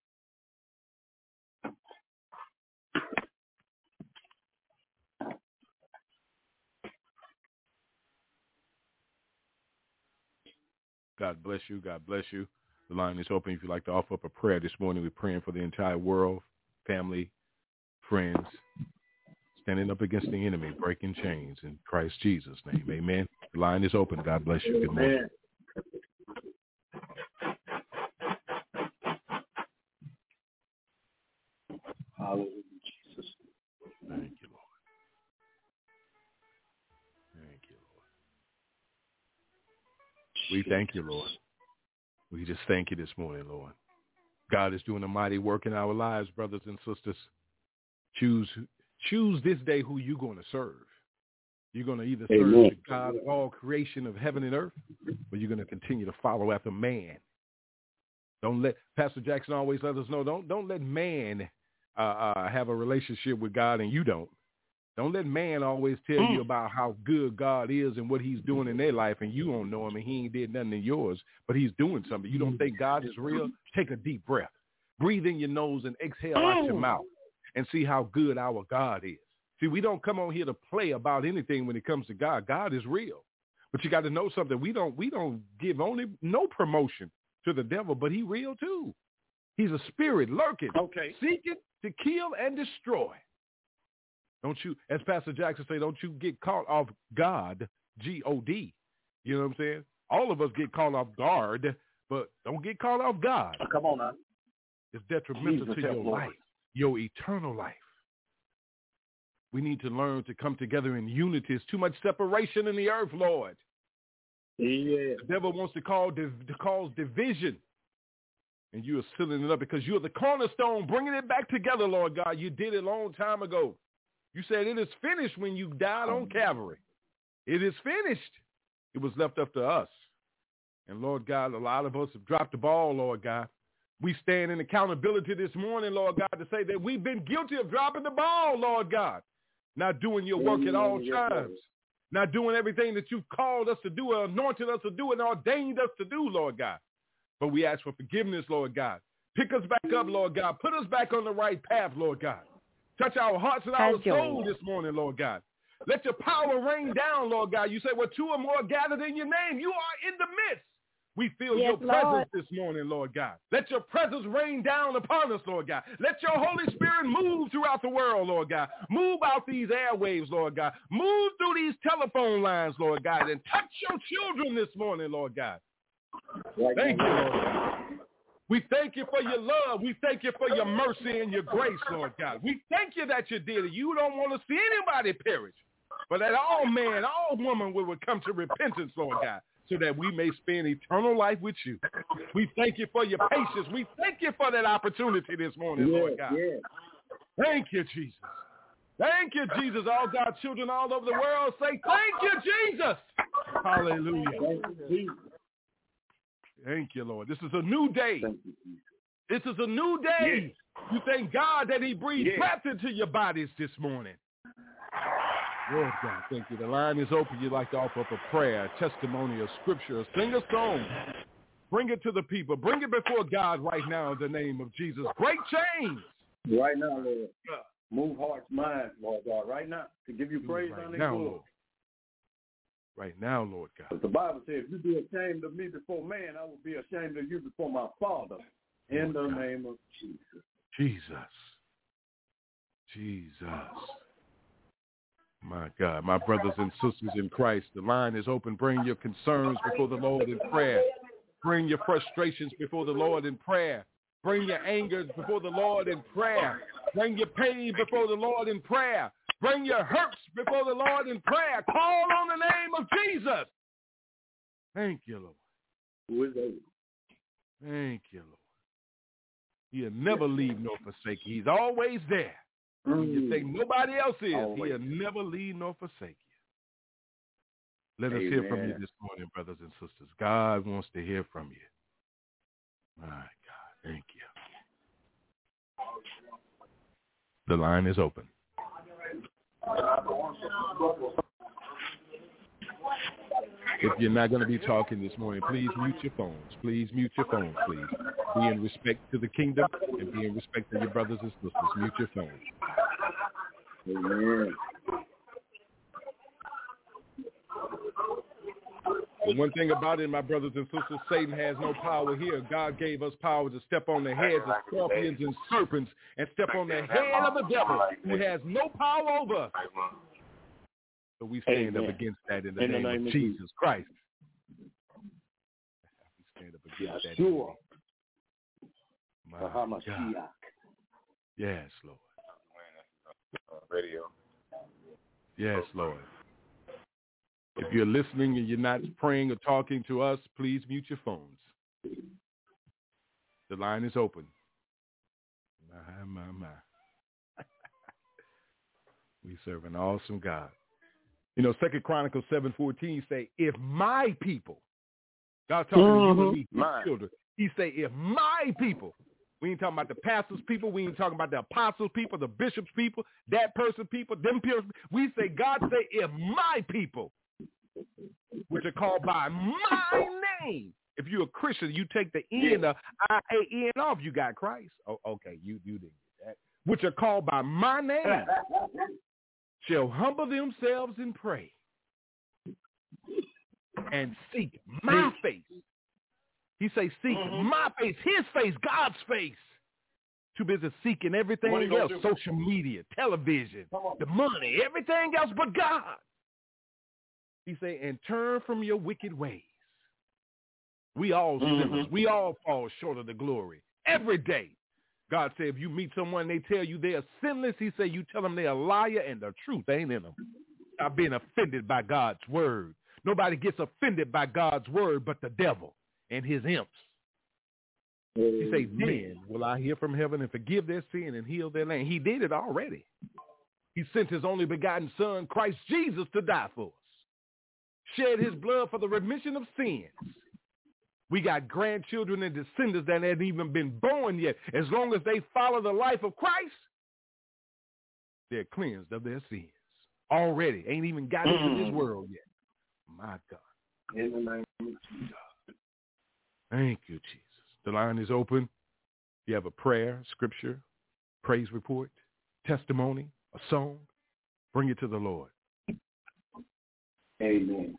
God bless you. God bless you. The line is open. If you'd like to offer up a prayer this morning, we're praying for the entire world, family, friends, standing up against the enemy, breaking chains in Christ Jesus' name. Amen. The line is open. God bless you. Good morning. Hallelujah, Jesus. Thank you, Lord. We thank you, Lord. We just thank you this morning, Lord. God is doing a mighty work in our lives, brothers and sisters. Choose choose this day who you're going to serve. You're going to either serve Amen. the God of all creation of heaven and earth, or you're going to continue to follow after man. Don't let Pastor Jackson always let us know, don't don't let man uh, uh, have a relationship with God and you don't. Don't let man always tell you about how good God is and what he's doing in their life, and you don't know him, and he ain't did nothing in yours, but he's doing something. You don't think God is real? Take a deep breath. Breathe in your nose and exhale out your mouth and see how good our God is. See, we don't come on here to play about anything when it comes to God. God is real. But you got to know something. We don't we don't give only no promotion to the devil, but he real too. He's a spirit lurking, okay, seeking to kill and destroy. Don't you, as Pastor Jackson say, don't you get caught off guard, G O D. You know what I'm saying? All of us get caught off guard, but don't get caught off guard. Oh, come on now. It's detrimental Jesus to your Lord. life, your eternal life. We need to learn to come together in unity. There's too much separation in the earth, Lord. Yeah. The devil wants to, call, to cause division. And you are sealing it up because you're the cornerstone, bringing it back together, Lord God. You did it a long time ago. You said it is finished when you died on Calvary. It is finished. It was left up to us. And, Lord God, a lot of us have dropped the ball, Lord God. We stand in accountability this morning, Lord God, to say that we've been guilty of dropping the ball, Lord God, not doing your work at all times, not doing everything that you've called us to do, or anointed us to do, and ordained us to do, Lord God. But we ask for forgiveness, Lord God. Pick us back up, Lord God. Put us back on the right path, Lord God. Touch our hearts and our soul this morning, Lord God. Let your power rain down, Lord God. You say, well, two or more gathered in your name. You are in the midst. We feel yes, your presence Lord. This morning, Lord God. Let your presence rain down upon us, Lord God. Let your Holy Spirit move throughout the world, Lord God. Move out these airwaves, Lord God. Move through these telephone lines, Lord God, and touch your children this morning, Lord God. Thank you, Lord God. We thank you for your love. We thank you for your mercy and your grace, Lord God. We thank you that you did it. You don't want to see anybody perish, but that all man, all woman would come to repentance, Lord God, so that we may spend eternal life with you. We thank you for your patience. We thank you for that opportunity this morning, yeah, Lord God. Yeah. Thank you, Jesus. Thank you, Jesus. All God's children all over the world say, thank you, Jesus. Hallelujah. Thank you, thank you, Lord. This is a new day. This is a new day. Yes. You thank God that he breathed yes. breath into your bodies this morning. Lord God, thank you. The line is open. You'd like to offer up a prayer, a testimony, a scripture, a sing a song. Bring it to the people. Bring it before God right now in the name of Jesus. Break chains. Right now, Lord. Move hearts, minds, Lord God, right now. To give you praise right on the glory. Right now, Lord God. But the Bible says, if you be ashamed of me before man, I will be ashamed of you before my Father. In Lord the God. Name of Jesus. Jesus. Jesus. My God, my brothers and sisters in Christ, the line is open. Bring your concerns before the Lord in prayer. Bring your frustrations before the Lord in prayer. Bring your anger before the Lord in prayer. Bring your pain before the Lord in prayer. Bring your hurts before the Lord in prayer. Call on the name of Jesus. Thank you, Lord. Who is that? Thank you, Lord. He'll never leave nor forsake. He's always there. When you think nobody else is, always. He'll never leave nor forsake you. Let Amen. Us hear from you this morning, brothers and sisters. God wants to hear from you. My God, thank you. The line is open. If you're not going to be talking this morning, please mute your phones. Please mute your phones, please. Be in respect to the kingdom and be in respect to your brothers and sisters. Mute your phones. Amen. The one thing about it, my brothers and sisters, Satan has no power here. God gave us power to step on the heads of scorpions and serpents and step on the head of the devil who has no power over us. So we stand Amen. Up against that in the, in name, the name of Jesus, Jesus Christ. We stand up against that. Sure. My God. Yes, Lord. Radio. Yes, Lord. If you're listening and you're not praying or talking to us, please mute your phones. The line is open. My, my, my. We serve an awesome God. You know, Second Chronicles seven fourteen say, if my people, God's talking mm-hmm. to you, my children, he say, if my people, we ain't talking about the pastor's people, we ain't talking about the apostles' people, the bishops' people, that person's people, them people, we say, God say, if my people, which are called by my name, if you're a Christian, you take the N, the I A N off, you got Christ. Oh, okay, you, you didn't get that. Which are called by my name. Shall humble themselves and pray and seek my face. He say, seek mm-hmm. my face, his face, God's face. Too busy seeking everything else, social media, television, the money, everything else but God. He say, and turn from your wicked ways. We all mm-hmm. sinners. We all fall short of the glory every day. God said, if you meet someone and they tell you they are sinless, he said, you tell them they're a liar and the truth ain't in them. Stop being offended by God's word. Nobody gets offended by God's word but the devil and his imps. Amen. He said, then will I hear from heaven and forgive their sin and heal their land. He did it already. He sent his only begotten son, Christ Jesus, to die for us. Shed his blood for the remission of sins. We got grandchildren and descendants that haven't even been born yet. As long as they follow the life of Christ, they're cleansed of their sins. Already. Ain't even got mm. into this world yet. My God. In the name of Jesus. Thank you, Jesus. The line is open. You have a prayer, scripture, praise report, testimony, a song. Bring it to the Lord. Amen.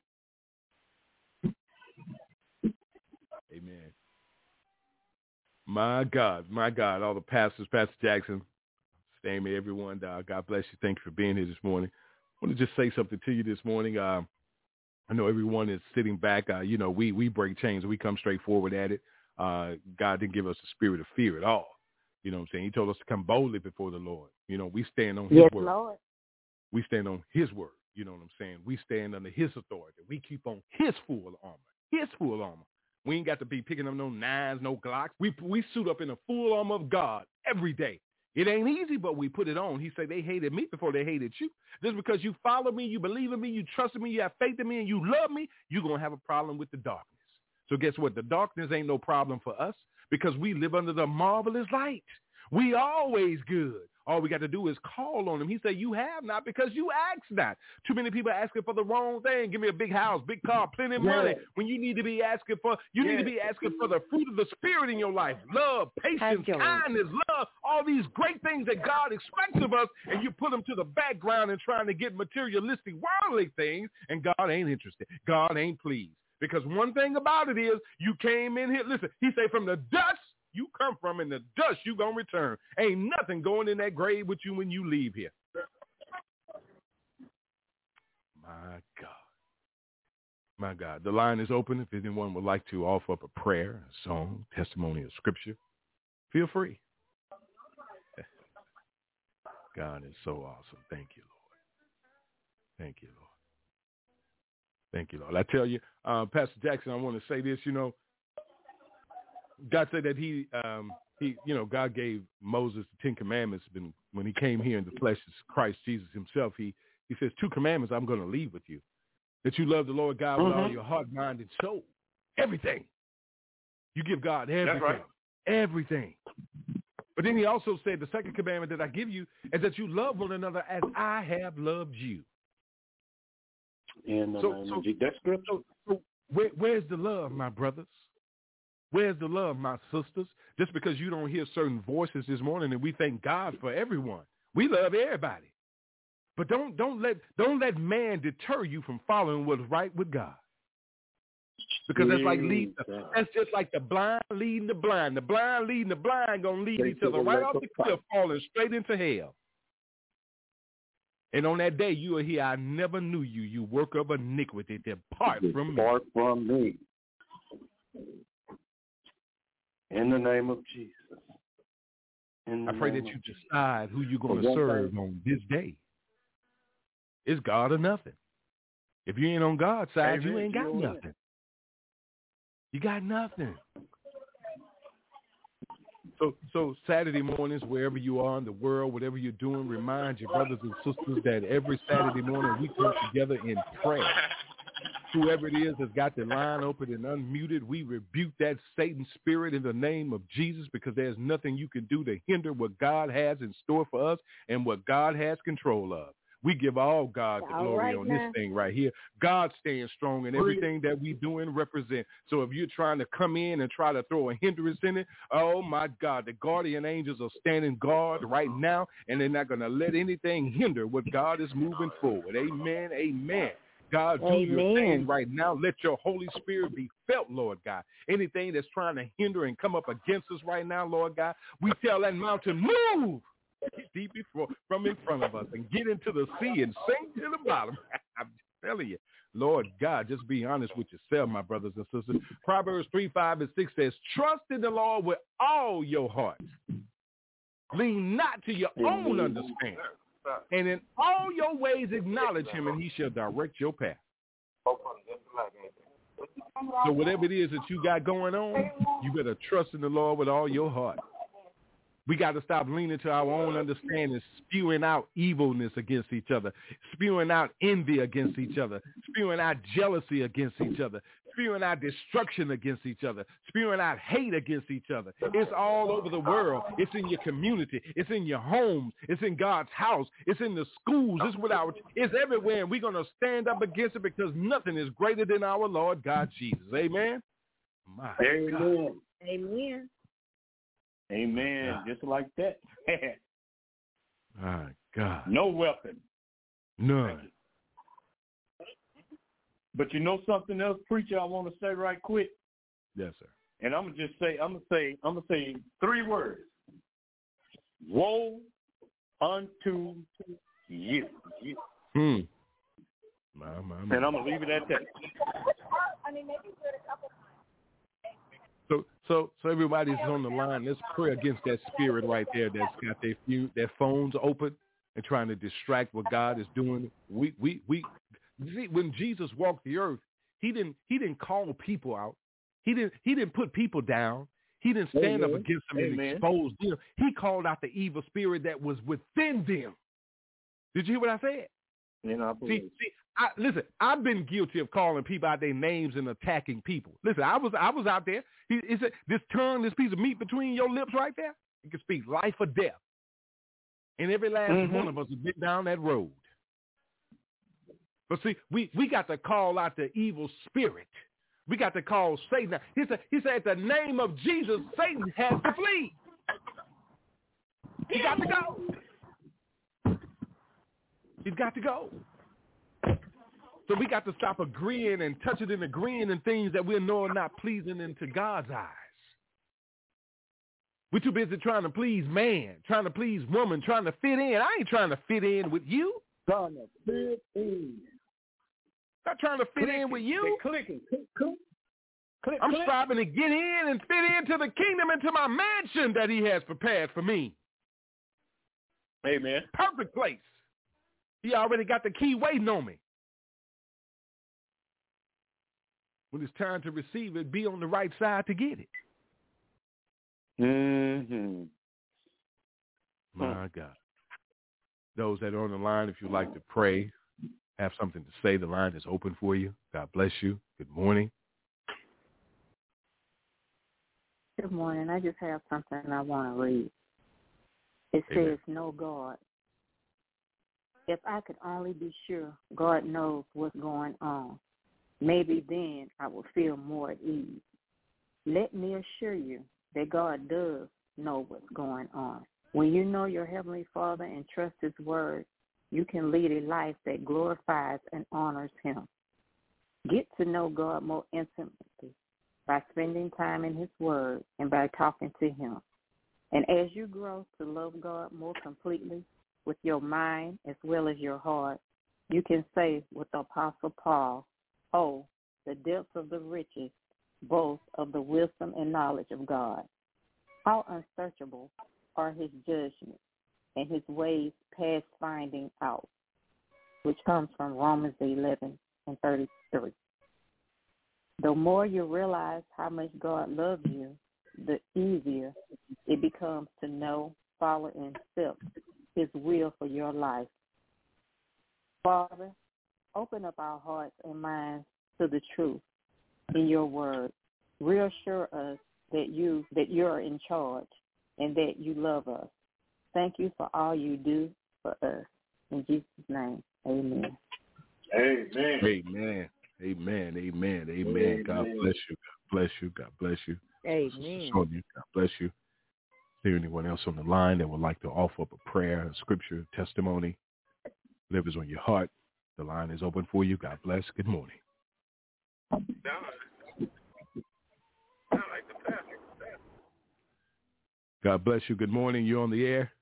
Amen. My God, my God, all the pastors, Pastor Jackson, Sister Amy, everyone, uh, God bless you. Thank you for being here this morning. I want to just say something to you this morning. Uh, I know everyone is sitting back. Uh, you know, we we break chains. We come straight forward at it. Uh, God didn't give us the spirit of fear at all. You know what I'm saying? He told us to come boldly before the Lord. You know, we stand on his yes, word. Lord. We stand on his word. You know what I'm saying? We stand under his authority. We keep on his full armor, his full armor. We ain't got to be picking up no nines, no Glocks. We we suit up in the full armor of God every day. It ain't easy, but we put it on. He said they hated me before they hated you. Just because you follow me, you believe in me, you trusted me, you have faith in me, and you love me, you're going to have a problem with the darkness. So guess what? The darkness ain't no problem for us because we live under the marvelous light. We always good. All we got to do is call on him. He said, you have not because you ask not. Too many people asking for the wrong thing. Give me a big house, big car, plenty of yeah. money. When you need to be asking for, you yeah. need to be asking for the fruit of the Spirit in your life. Love, patience, kindness, love, all these great things that God expects of us. And you put them to the background and trying to get materialistic, worldly things. And God ain't interested. God ain't pleased. Because one thing about it is you came in here. Listen, he said from the dust you come from and the dust you gonna return. Ain't nothing going in that grave with you when you leave here. My God. My God. The line is open. If anyone would like to offer up a prayer, a song, testimony, or scripture, feel free. God is so awesome. Thank you, Lord. Thank you, Lord. Thank you, Lord. I tell you, uh, Pastor Jackson, I want to say this, you know, God said that he, um, he, you know, God gave Moses the Ten Commandments when he came here in the flesh as Christ Jesus himself. He he says, two commandments I'm going to leave with you, that you love the Lord God with mm-hmm. all your heart, mind, and soul, everything. You give God everything, that's right. everything. But then he also said the second commandment that I give you is that you love one another as I have loved you. And so, so, so, so where, where's the love, my brothers? Where's the love, my sisters? Just because you don't hear certain voices this morning, and we thank God for everyone. We love everybody. But don't don't let don't let man deter you from following what's right with God. Because that's like lead, that's just like the blind leading the blind. The blind leading the blind gonna lead each other right off the cliff, falling straight into hell. And on that day you will hear, I never knew you, you worker of iniquity, depart from me. Depart from me. In the name of Jesus. I pray that you decide who you're going to serve on this day. It's God or nothing. If you ain't on God's side, you ain't got nothing. You got nothing. So so Saturday mornings, wherever you are in the world, whatever you're doing, remind your brothers and sisters that every Saturday morning we come together in prayer. Whoever it is that's got their line open and unmuted, we rebuke that Satan spirit in the name of Jesus, because there's nothing you can do to hinder what God has in store for us and what God has control of. We give all God the all glory right, on man. This thing right here. God stands strong in everything that we do and represent. So if you're trying to come in and try to throw a hindrance in it, oh, my God, the guardian angels are standing guard right now, and they're not going to let anything hinder what God is moving forward. Amen, amen. God, do Amen. Your thing right now. Let your Holy Spirit be felt, Lord God. Anything that's trying to hinder and come up against us right now, Lord God, we tell that mountain, move deep before, from in front of us and get into the sea and sink to the bottom. I'm telling you, Lord God, just be honest with yourself, my brothers and sisters. Proverbs three, five, and six says, trust in the Lord with all your heart. Lean not to your own understanding. And in all your ways acknowledge him, and he shall direct your path. So whatever it is that you got going on, you better trust in the Lord with all your heart. We got to stop leaning to our own understanding, spewing out evilness against each other, spewing out envy against each other, spewing out jealousy against each other, spewing out destruction against each other, spewing out hate against each other. It's all over the world. It's in your community. It's in your homes. It's in God's house. It's in the schools. It's with our, it's everywhere, and we're going to stand up against it because nothing is greater than our Lord God Jesus. Amen? My Amen. God. Amen. Amen. God. Just like that. My God. No weapon. None. But you know something else, preacher, I want to say right quick. Yes, sir. And I'm gonna just say, I'm gonna say, I'm gonna say three words. Woe unto you. Hmm. My, my, my. And I'm gonna leave it at that. I mean, maybe do it a couple times. So, so, so everybody's on the line. Let's pray against that spirit right there that's got their few, their phones open and trying to distract what God is doing. We, we, we. See, when Jesus walked the earth, he didn't he didn't call people out. He didn't he didn't put people down. He didn't stand Amen. Up against them Amen. And expose them. He called out the evil spirit that was within them. Did you hear what I said? You know, I see, see, I, listen, I've been guilty of calling people out their names and attacking people. Listen, I was I was out there. He, he said, this tongue, this piece of meat between your lips right there, it can speak life or death. And every last mm-hmm. one of us has been down that road. But see, we, we got to call out the evil spirit. We got to call Satan out. He said, he said, at the name of Jesus, Satan has to flee. He's got to go. He's got to go. So we got to stop agreeing and touching and agreeing in things that we know are not pleasing into God's eyes. We're too busy trying to please man, trying to please woman, trying to fit in. I ain't trying to fit in with you. Trying to fit in. Not trying to fit clicking. In with you. Clicking. Click, click. Click, I'm click. Striving to get in and fit into the kingdom, into my mansion that he has prepared for me. Amen. Perfect place. He already got the key waiting on me. When it's time to receive it, be on the right side to get it. Mm-hmm. My God. Those that are on the line, if you'd like to pray, have something to say, the line is open for you. God bless you. Good morning. Good morning. I just have something I want to read. It Amen. Says, "No God. If I could only be sure God knows what's going on, maybe then I will feel more at ease. Let me assure you that God does know what's going on. When you know your Heavenly Father and trust His Word, you can lead a life that glorifies and honors Him. Get to know God more intimately by spending time in His Word and by talking to Him. And as you grow to love God more completely with your mind as well as your heart, you can say with the Apostle Paul, 'Oh, the depths of the riches, both of the wisdom and knowledge of God. How unsearchable are His judgments and His ways past finding out,'" which comes from Romans eleven and thirty-three. The more you realize how much God loves you, the easier it becomes to know, follow, and accept His will for your life. Father, open up our hearts and minds to the truth in your word. Reassure us that you that you're in charge and that you love us. Thank you for all you do for us. In Jesus' name, amen. Amen. Amen. Amen. Amen. Amen. God bless you. God bless you. God bless you. Amen. God bless you. Is there anyone else on the line that would like to offer up a prayer, a scripture, testimony? Whatever is on your heart, the line is open for you. God bless. Good morning. Now, I like the pastor. God bless you. Good morning. You're on the air.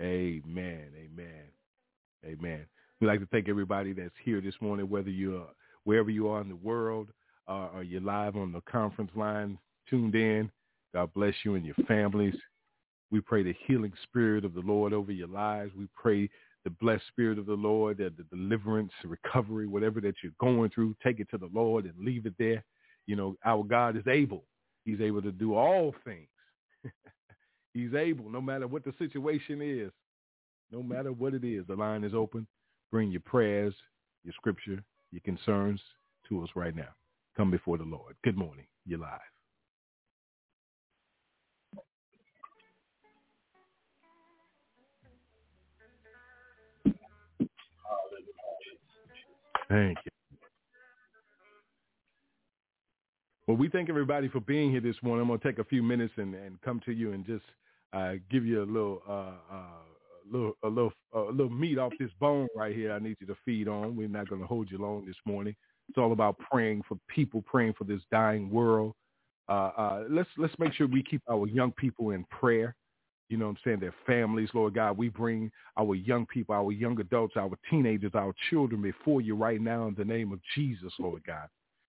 Amen. Amen. Amen. We'd like to thank everybody that's here this morning, whether you're wherever you are in the world uh, or you're live on the conference line, tuned in. God bless you and your families. We pray the healing spirit of the Lord over your lives. We pray the blessed spirit of the Lord, the, the deliverance, recovery, whatever that you're going through, take it to the Lord and leave it there. You know, our God is able. He's able to do all things. He's able, no matter what the situation is, no matter what it is. The line is open. Bring your prayers, your scripture, your concerns to us right now. Come before the Lord. Good morning. You're live. Thank you. Well, we thank everybody for being here this morning. I'm going to take a few minutes and, and come to you and just uh, give you a little, uh, uh, little, a little, uh, little meat off this bone right here. I need you to feed on. We're not going to hold you long this morning. It's all about praying for people, praying for this dying world. Uh, uh, let's let's make sure we keep our young people in prayer. You know what I'm saying? Their families, Lord God, we bring our young people, our young adults, our teenagers, our children before you right now in the name of Jesus, Lord God.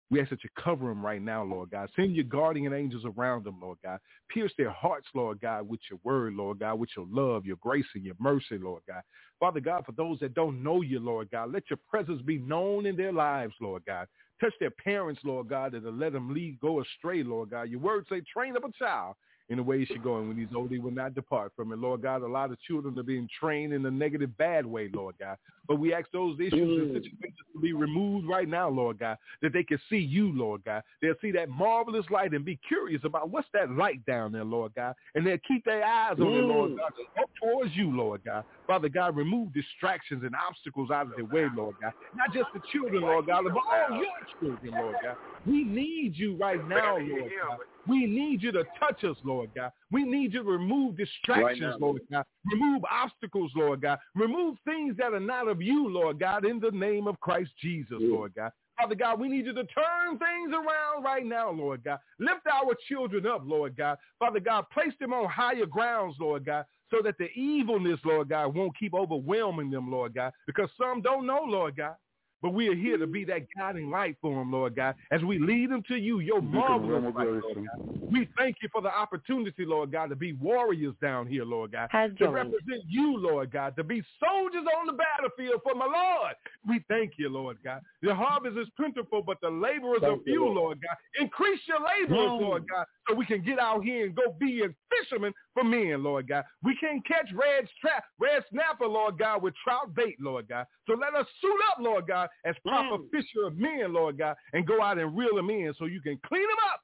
We ask that you cover them right now, Lord God. Send your guardian angels around them, Lord God. Pierce their hearts, Lord God, with your word, Lord God, with your love, your grace, and your mercy, Lord God. Father God, for those that don't know you, Lord God, let your presence be known in their lives, Lord God. Touch their parents, Lord God, and let them lead go astray, Lord God. Your words say, train up a child in the way he should go, and when he's old, he will not depart from it. Lord God, a lot of children are being trained in a negative, bad way, Lord God. But we ask those issues and situations to be removed right now, Lord God, that they can see you, Lord God. They'll see that marvelous light and be curious about what's that light down there, Lord God. And they'll keep their eyes on it, Lord God, and look towards you, Lord God. Father God, remove distractions and obstacles out of their way, Lord God. Not just the children, Lord God, but all your children, Lord God. We need you right now, Lord God. We need you to touch us, Lord God. We need you to remove distractions, right now, Lord God. Remove obstacles, Lord God. Remove things that are not of you, Lord God, in the name of Christ Jesus, yeah. Lord God. Father God, we need you to turn things around right now, Lord God. Lift our children up, Lord God. Father God, place them on higher grounds, Lord God, so that the evilness, Lord God, won't keep overwhelming them, Lord God, because some don't know, Lord God. But we are here to be that guiding light for them, Lord God, as we lead them to you, your marvelous light, Lord God. We thank you for the opportunity, Lord God, to be warriors down here, Lord God, to represent you, Lord God, to be soldiers on the battlefield for my Lord. We thank you, Lord God. The harvest is plentiful, but the laborers are few, Lord God. Increase your laborers, Lord God, so we can get out here and go be as fishermen for men, Lord God. We can't catch red, tra- red snapper, Lord God, with trout bait, Lord God. So let us suit up, Lord God, as proper mm. fisher of men, Lord God, and go out and reel them in so you can clean them up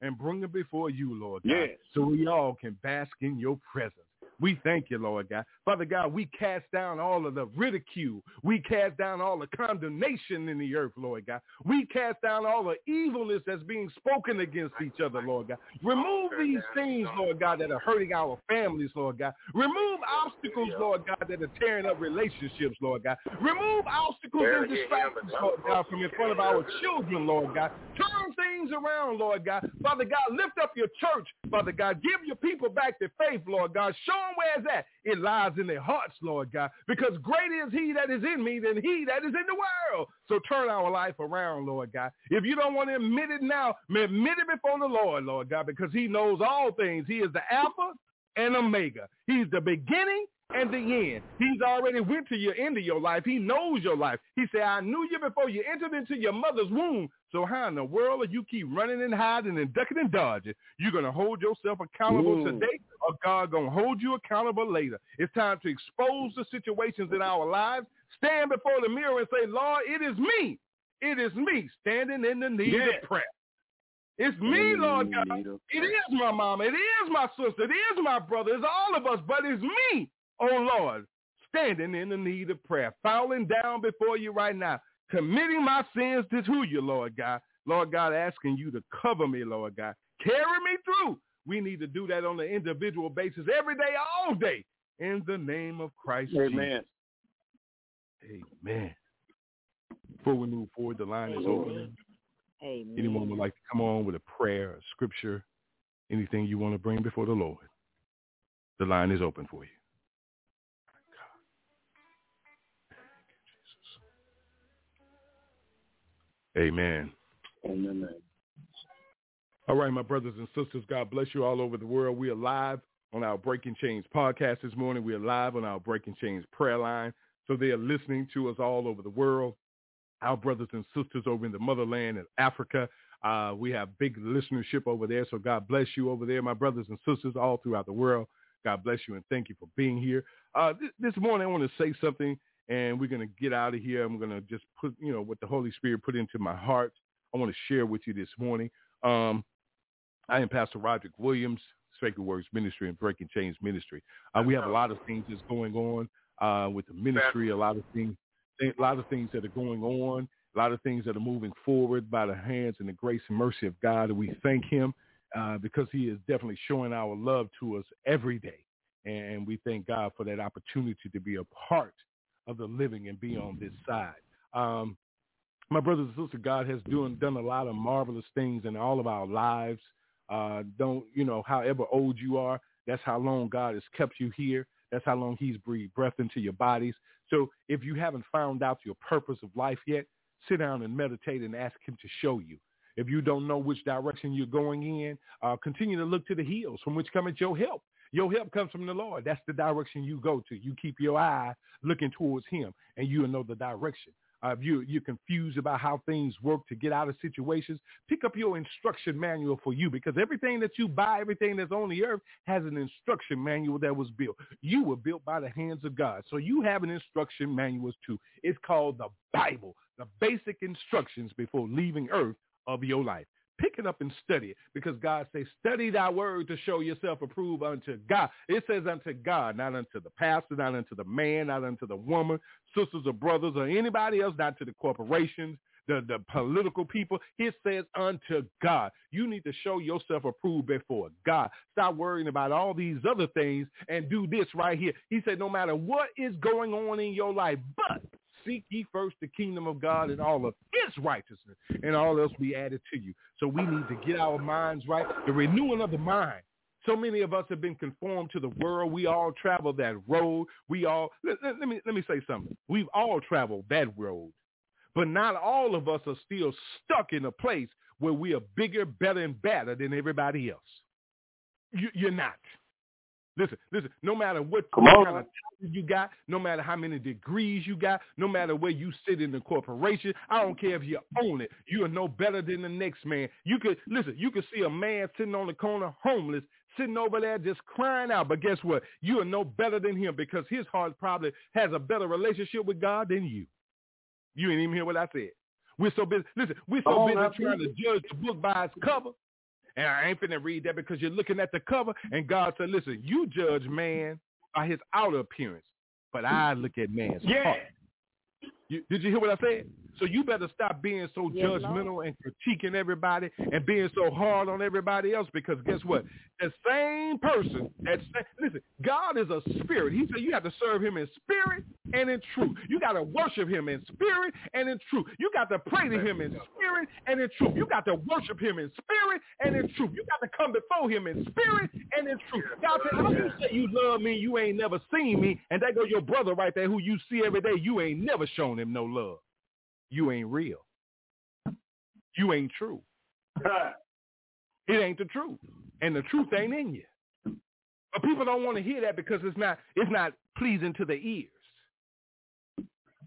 and bring them before you, Lord God, yes. So we all can bask in your presence. We thank you, Lord God. Father God, we cast down all of the ridicule. We cast down all the condemnation in the earth, Lord God. We cast down all the evilness that's being spoken against each other, Lord God. Remove these things, Lord God, that are hurting our families, Lord God. Remove obstacles, Lord God, that are tearing up relationships, Lord God. Remove obstacles and distractions, Lord God, from in front of our children, Lord God. Turn things around, Lord God. Father God, lift up your church, Father God. Give your people back their faith, Lord God. Show them where is that? It lies in their hearts, Lord God, because greater is he that is in me than he that is in the world. So turn our life around, Lord God. If you don't want to admit it now, admit it before the Lord, Lord God, because he knows all things. He is the Alpha and Omega. He's the beginning and the end. He's already went to your end of your life. He knows your life. He said, I knew you before you entered into your mother's womb. So how in the world do you keep running and hiding and ducking and dodging? You're going to hold yourself accountable Ooh. today, or God going to hold you accountable later. It's time to expose the situations in our lives. Stand before the mirror and say, Lord, it is me. It is me standing in the need yes. of prayer. It's me, Lord God. It is my mama. It is my sister. It is my brother. It's all of us, but it's me. Oh, Lord, standing in the need of prayer, falling down before you right now, committing my sins to you, Lord God. Lord God, asking you to cover me, Lord God. Carry me through. We need to do that on an individual basis every day, all day, in the name of Christ Amen. Jesus. Amen. Before we move forward, the line is open. Amen. Anyone would like to come on with a prayer, a scripture, anything you want to bring before the Lord, the line is open for you. Amen. Amen. All right, my brothers and sisters, God bless you all over the world. We are live on our Breaking Chains podcast this morning. We are live on our Breaking Chains prayer line. So they are listening to us all over the world. Our brothers and sisters over in the motherland in Africa. Uh, we have big listenership over there. So God bless you over there, my brothers and sisters all throughout the world. God bless you and thank you for being here. Uh, th- this morning, I want to say something. and we're going to get out of here. I'm going to just put, you know, what the Holy Spirit put into my heart. I want to share with you this morning. Um, I am Pastor Roderick Williams, Sacred Works Ministry and Breaking Chains Ministry. Uh, we have a lot of things that's going on uh, with the ministry, a lot of things, a lot of things that are going on, a lot of things that are moving forward by the hands and the grace and mercy of God. And we thank him uh, because he is definitely showing our love to us every day. And we thank God for that opportunity to be a part of the living and be on this side. Um, my brothers and sisters, God has doing, done a lot of marvelous things in all of our lives. Uh, don't, you know, however old you are, that's how long God has kept you here. That's how long he's breathed breath into your bodies. So if you haven't found out your purpose of life yet, sit down and meditate and ask him to show you. If you don't know which direction you're going in, uh, continue to look to the hills from which cometh your help. Your help comes from the Lord. That's the direction you go to. You keep your eye looking towards him, and you'll know the direction. Uh, if you, you're confused about how things work to get out of situations, pick up your instruction manual for you, because everything that you buy, everything that's on the earth has an instruction manual that was built. You were built by the hands of God, so you have an instruction manual too. It's called the Bible, the basic instructions before leaving earth of your life. Pick it up and study it, because God says, study thy word to show yourself approved unto God. It says unto God, not unto the pastor, not unto the man, not unto the woman, sisters or brothers or anybody else, not to the corporations, the, the political people. It says unto God. You need to show yourself approved before God. Stop worrying about all these other things and do this right here. He said, no matter what is going on in your life, but seek ye first the kingdom of God and all of his righteousness, and all else be added to you. So we need to get our minds right, the renewing of the mind. So many of us have been conformed to the world. We all travel that road. We all, let, let, let me let me say something. We've all traveled that road, but not all of us are still stuck in a place where we are bigger, better, and badder than everybody else. You, you're not. Listen, listen, no matter what kind of title you got, no matter how many degrees you got, no matter where you sit in the corporation, I don't care if you own it, you are no better than the next man. You could, listen, you could see a man sitting on the corner homeless, sitting over there just crying out. But guess what? You are no better than him, because his heart probably has a better relationship with God than you. You ain't even hear what I said. We're so busy. Listen, we're so busy trying to judge the book by its cover. And I ain't finna read that, because you're looking at the cover, and God said, listen, you judge man by his outer appearance, but I look at man's yeah. heart. You, did you hear what I said? So you better stop being so yeah, judgmental and critiquing everybody and being so hard on everybody else, because guess what? The same person, that listen, God is a spirit. He said you have to serve him in spirit and in truth. You got to worship him in spirit and in truth. You got to pray to him in spirit and in truth. You got to worship him in spirit and in truth. You got to come before him in spirit and in truth. God said, how you say you love me, you ain't never seen me, and there goes your brother right there who you see every day. You ain't never shown him no love. You ain't real. You ain't true. It ain't the truth. And the truth ain't in you. But people don't want to hear that, because it's not it's not pleasing to their ears.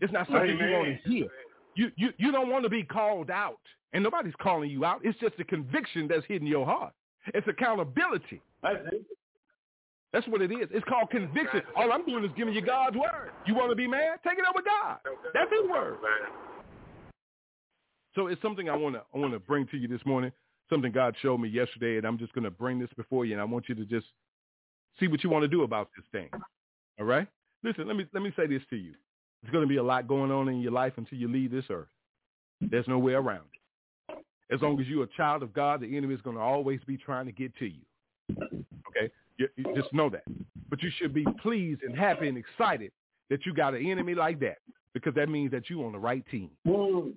It's not something Amen. You want to hear. You, you, you don't want to be called out. And nobody's calling you out. It's just the conviction that's hidden in your heart. It's accountability. That's what it is. It's called conviction. All I'm doing is giving you God's word. You want to be mad? Take it up with God. That's his word. So it's something I want to I want to bring to you this morning, something God showed me yesterday, and I'm just going to bring this before you, and I want you to just see what you want to do about this thing, all right? Listen, let me let me say this to you. There's going to be a lot going on in your life until you leave this earth. There's no way around it. As long as you're a child of God, the enemy is going to always be trying to get to you, okay? You, you just know that. But you should be pleased and happy and excited that you got an enemy like that, because that means that you're on the right team. Whoa.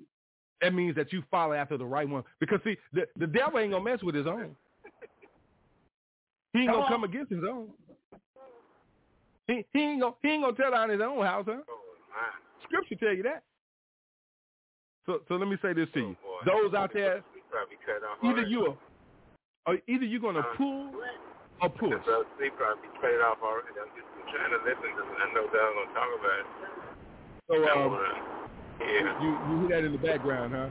That means that you follow after the right one. Because, see, the, the devil ain't going to mess with his own. He ain't going to come against his own. He, he ain't going to tear down his own house, huh? Scripture tell you that. So so let me say this to you. Oh, those out there, either you're either you're going to pull or push. They probably cut it off already. I'm just trying to listen to it. I know they're going to talk about it. So, um... Yeah. You, you hear that in the background, huh?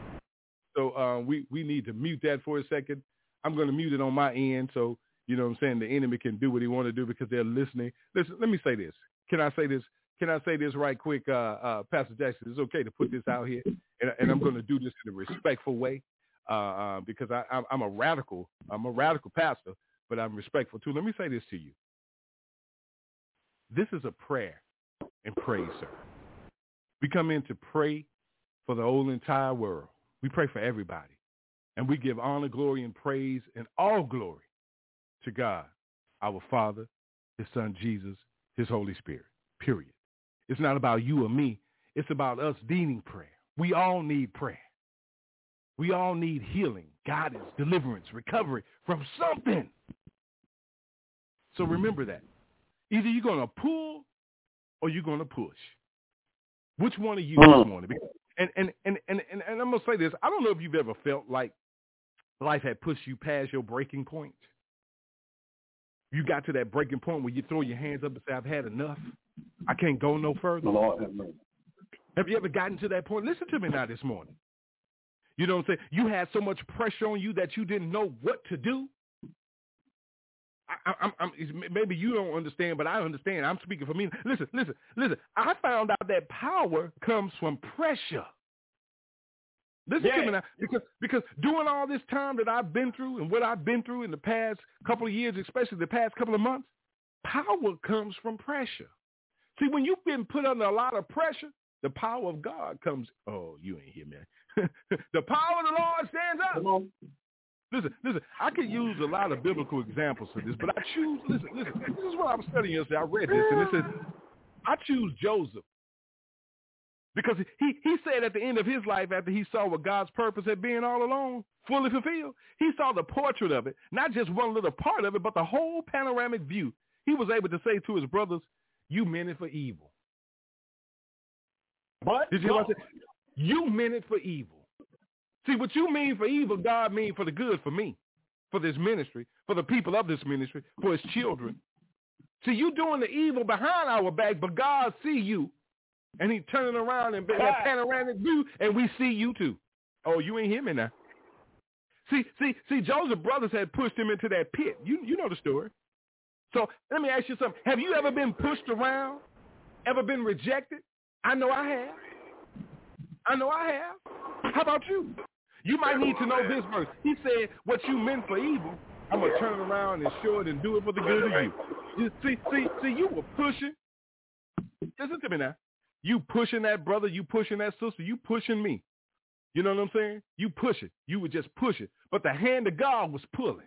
So uh, we, we need to mute that for a second. I'm going to mute it on my end, so, you know what I'm saying, the enemy can do what he want to do, because they're listening. Listen, let me say this. Can I say this? can I say this right quick, uh, uh, Pastor Jackson? It's okay to put this out here, and, and I'm going to do this in a respectful way uh, uh, because I, I'm, I'm a radical. I'm a radical pastor, but I'm respectful too. Let me say this to you. This is a prayer and praise, sir. We come in to pray for the whole entire world. We pray for everybody, and we give honor, glory, and praise, and all glory to God, our Father, His Son Jesus, His Holy Spirit, period. It's not about you or me. It's about us needing prayer. We all need prayer. We all need healing, guidance, deliverance, recovery from something. So remember that. Either you're going to pull or you're going to push. Which one are you this morning? And, and, and, and, and, and I'm going to say this. I don't know if you've ever felt like life had pushed you past your breaking point. You got to that breaking point where you throw your hands up and say, I've had enough. I can't go no further. Lord, have you ever gotten to that point? Listen to me now this morning. You know what I'm saying? You had so much pressure on you that you didn't know what to do. I, I'm, I'm, maybe you don't understand, but I understand. I'm speaking for me. Listen, listen, listen. I found out that power comes from pressure. Listen yeah. to me now, because, because during all this time that I've been through and what I've been through in the past couple of years, especially the past couple of months, power comes from pressure. See, when you've been put under a lot of pressure, the power of God comes. Oh, you ain't here, man. The power of the Lord stands up. Come on. Listen, listen, I could use a lot of biblical examples for this, but I choose, listen, listen, this is what I was studying yesterday. I read this, and it says, I choose Joseph. Because he, he said at the end of his life, after he saw what God's purpose had been all along, fully fulfilled, he saw the portrait of it, not just one little part of it, but the whole panoramic view. He was able to say to his brothers, you meant it for evil. What? Did you hear what I said? You meant it for evil. See, what you mean for evil, God mean for the good for me, for this ministry, for the people of this ministry, for his children. See, you doing the evil behind our back, but God see you. And he's turning around and that panoramic view, and we see you too. Oh, you ain't hear me now. See, see, see, Joseph's brothers had pushed him into that pit. You you know the story. So let me ask you something. Have you ever been pushed around? Ever been rejected? I know I have. I know I have. How about you? You might need to know this verse. He said, what you meant for evil, I'm going to turn around and show it and do it for the good of you. you see, see, see, you were pushing. Listen to me now. You pushing that brother, you pushing that sister, you pushing me. You know what I'm saying? You pushing. You were just pushing. But the hand of God was pulling.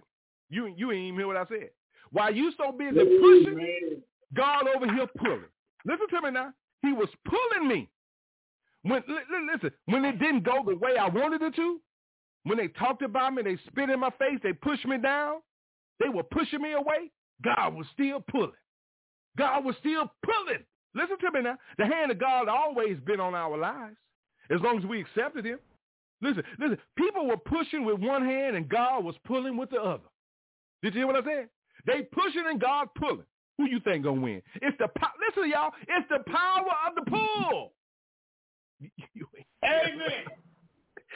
You you ain't even hear what I said. While you so busy pushing, God over here pulling. Listen to me now. He was pulling me. When Listen, when it didn't go the way I wanted it to, when they talked about me, they spit in my face, they pushed me down, they were pushing me away, God was still pulling. God was still pulling. Listen to me now. The hand of God always been on our lives as long as we accepted him. Listen, listen. People were pushing with one hand and God was pulling with the other. Did you hear what I said? They pushing and God pulling. Who you think gonna win? It's the po- listen, y'all. It's the power of the pull. Amen.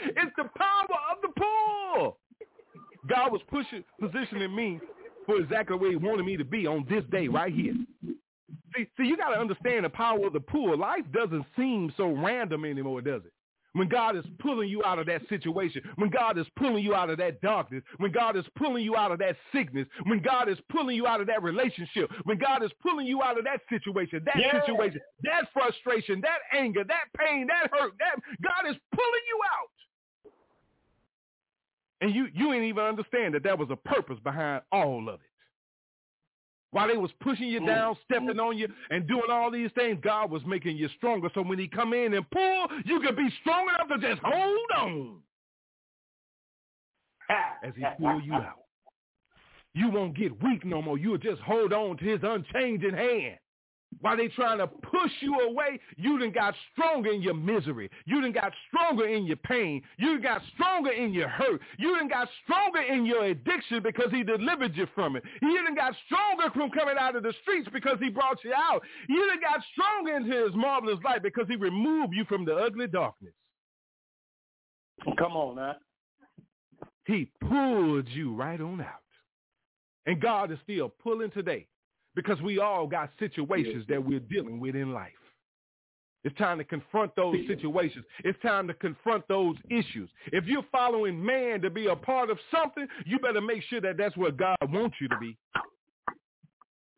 It's the power of the pull. God was pushing, positioning me for exactly where he wanted me to be on this day right here. See, see, you got to understand the power of the pull. Life doesn't seem so random anymore, does it? When God is pulling you out of that situation, when God is pulling you out of that darkness, when God is pulling you out of that sickness, when God is pulling you out of that relationship, when God is pulling you out of that situation, that yeah. situation, that frustration, that anger, that pain, that hurt, that God is pulling you out. And you, you ain't even understand that there was a purpose behind all of it. While they was pushing you down, stepping on you, and doing all these things, God was making you stronger. So when he come in and pull, you could be strong enough to just hold on as he pull you out. You won't get weak no more. You'll just hold on to his unchanging hand. While they trying to push you away, you done got stronger in your misery. You done got stronger in your pain. You got stronger in your hurt. You done got stronger in your addiction because he delivered you from it. You done got stronger from coming out of the streets because he brought you out. You done got stronger into his marvelous light because he removed you from the ugly darkness. Come on now. He pulled you right on out. And God is still pulling today. Because we all got situations that we're dealing with in life. It's time to confront those situations. It's time to confront those issues. If you're following man to be a part of something, you better make sure that that's where God wants you to be.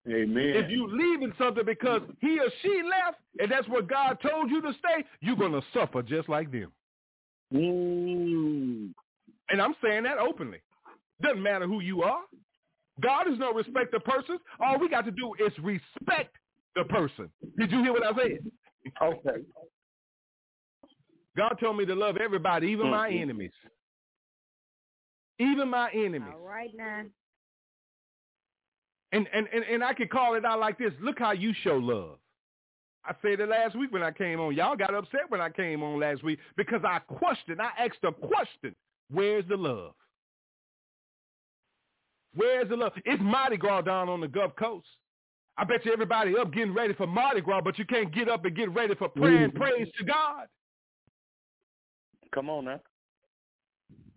Amen. If you're leaving something because he or she left and that's what God told you to stay, you're going to suffer just like them. Mm. And I'm saying that openly. Doesn't matter who you are. God is no respecter of persons. All we got to do is respect the person. Did you hear what I said? Okay. God told me to love everybody, even mm-hmm. my enemies. Even my enemies. All right, now. And, and and and I could call it out like this. Look how you show love. I said it last week when I came on. Y'all got upset when I came on last week because I questioned. I asked a question. Where's the love? Where's the love? It's Mardi Gras down on the Gulf Coast. I bet you everybody up getting ready for Mardi Gras, but you can't get up and get ready for prayer and praise to God. Come on now.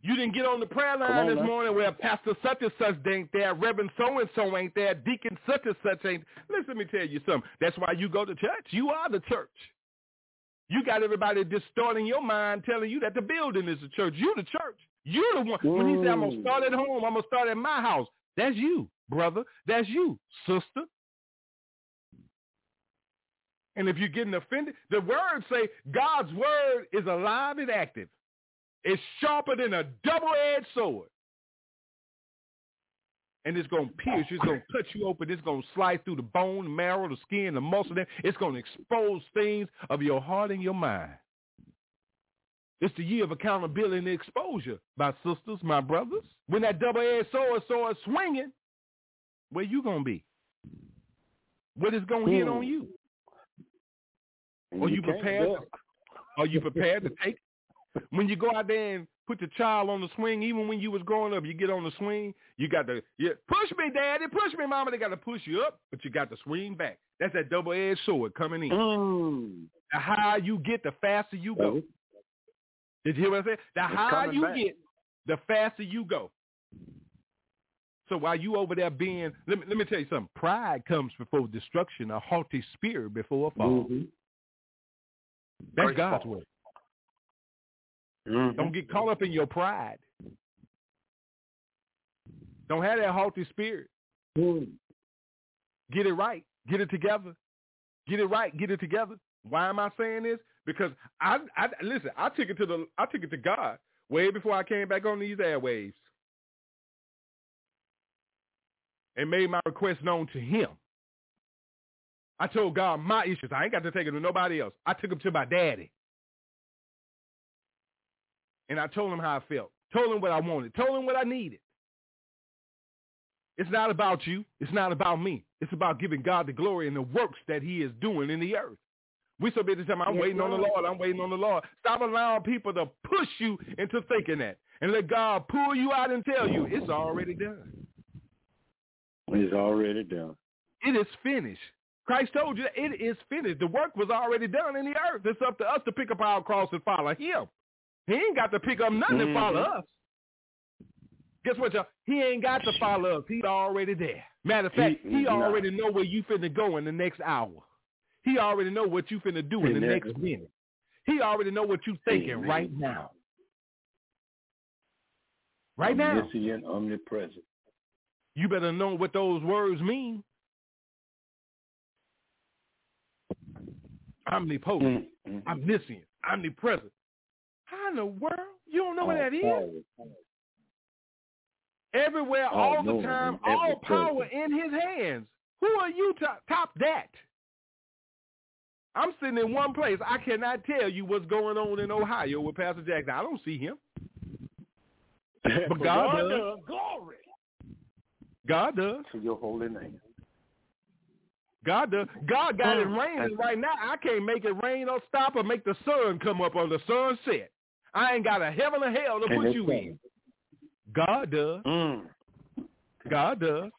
You didn't get on the prayer line this morning where Pastor such and such ain't there, Reverend so-and-so ain't there, Deacon such and such ain't there. Listen, let me tell you something. That's why you go to church. You are the church. You got everybody distorting your mind, telling you that the building is the church. You the church. You the one. Ooh. When he said, I'm going to start at home, I'm going to start at my house. That's you, brother. That's you, sister. And if you're getting offended, the words say God's word is alive and active. It's sharper than a double-edged sword. And it's going to pierce you. It's going to cut you open. It's going to slice through the bone, the marrow, the skin, the muscle. It's going to expose things of your heart and your mind. It's the year of accountability and exposure, my sisters, my brothers. When that double-edged sword, sword swinging, where you going to be? What is going to hit on you? Are you prepared? Are you prepared to take it? When you go out there and put the child on the swing, even when you was growing up, you get on the swing, you got to you, push me, Daddy, push me, Mama. They got to push you up, but you got to swing back. That's that double-edged sword coming in. Mm. The higher you get, the faster you go. Did you hear what I said? The it's higher you back. get, the faster you go. So while you over there being, let me, let me tell you something. Pride comes before destruction, a haughty spirit before a fall. Mm-hmm. That's Great God's fall. word. Mm-hmm. Don't get caught up in your pride. Don't have that haughty spirit. Mm-hmm. Get it right. Get it together. Get it right. Get it together. Why am I saying this? Because I, I listen. I took it to the. I took it to God way before I came back on these airwaves, and made my request known to Him. I told God my issues. I ain't got to take it to nobody else. I took them to my daddy. And I told him how I felt, told him what I wanted, told him what I needed. It's not about you. It's not about me. It's about giving God the glory and the works that he is doing in the earth. We so busy time, I'm yes, waiting Lord. on the Lord. I'm waiting on the Lord. Stop allowing people to push you into thinking that and let God pull you out and tell you it's already done. It's already done. It is finished. Christ told you that it is finished. The work was already done in the earth. It's up to us to pick up our cross and follow him. He ain't got to pick up nothing and follow us. Guess what, y'all? He ain't got to follow us. He's already there. Matter of fact, he, he already know where you finna go in the next hour. He already know what you finna do in the next minute. He already know what you thinking Amen. right now. Right now. Omniscient, omnipresent. You better know what those words mean. Omnipotent, mm-hmm. omniscient, omnipresent. How in the world? You don't know what that is? Everywhere, all the time, all power in his hands. Who are you to top that? I'm sitting in one place. I cannot tell you what's going on in Ohio with Pastor Jackson. I don't see him. But God does. Glory. God does. To your holy name. God does. God got it raining right now. I can't make it rain or stop or make the sun come up or the sun set. I ain't got a heaven or hell to and put you fun. in. God does. Mm. God does.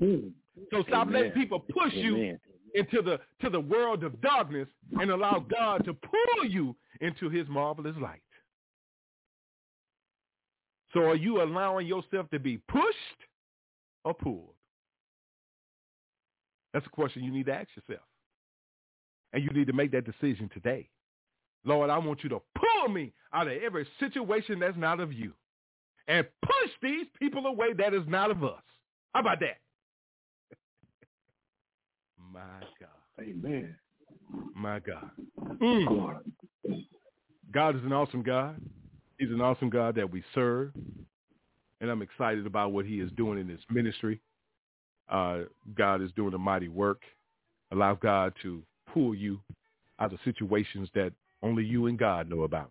Mm. So stop Amen. letting people push Amen. you into the to the world of darkness and allow God to pull you into his marvelous light. So are you allowing yourself to be pushed or pulled? That's a question you need to ask yourself. And you need to make that decision today. Lord, I want you to pull me out of every situation that's not of you and push these people away that is not of us. How about that? My God. Amen. My God. Mm. God is an awesome God. He's an awesome God that we serve. And I'm excited about what he is doing in his ministry. Uh, God is doing a mighty work. Allow God to pull you out of situations that only you and God know about.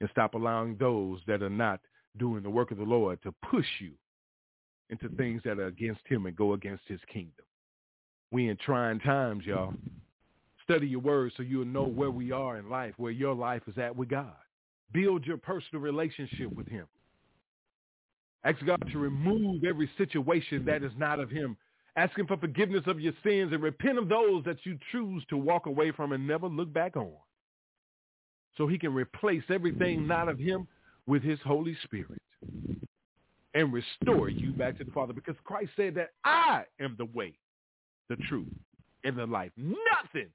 And stop allowing those that are not doing the work of the Lord to push you into things that are against him and go against his kingdom. We in trying times, y'all. Study your word so you'll know where we are in life, where your life is at with God. Build your personal relationship with him. Ask God to remove every situation that is not of him. Ask him for forgiveness of your sins and repent of those that you choose to walk away from and never look back on. So he can replace everything not of him with his Holy Spirit and restore you back to the Father. Because Christ said that I am the way, the truth, and the life. Nothing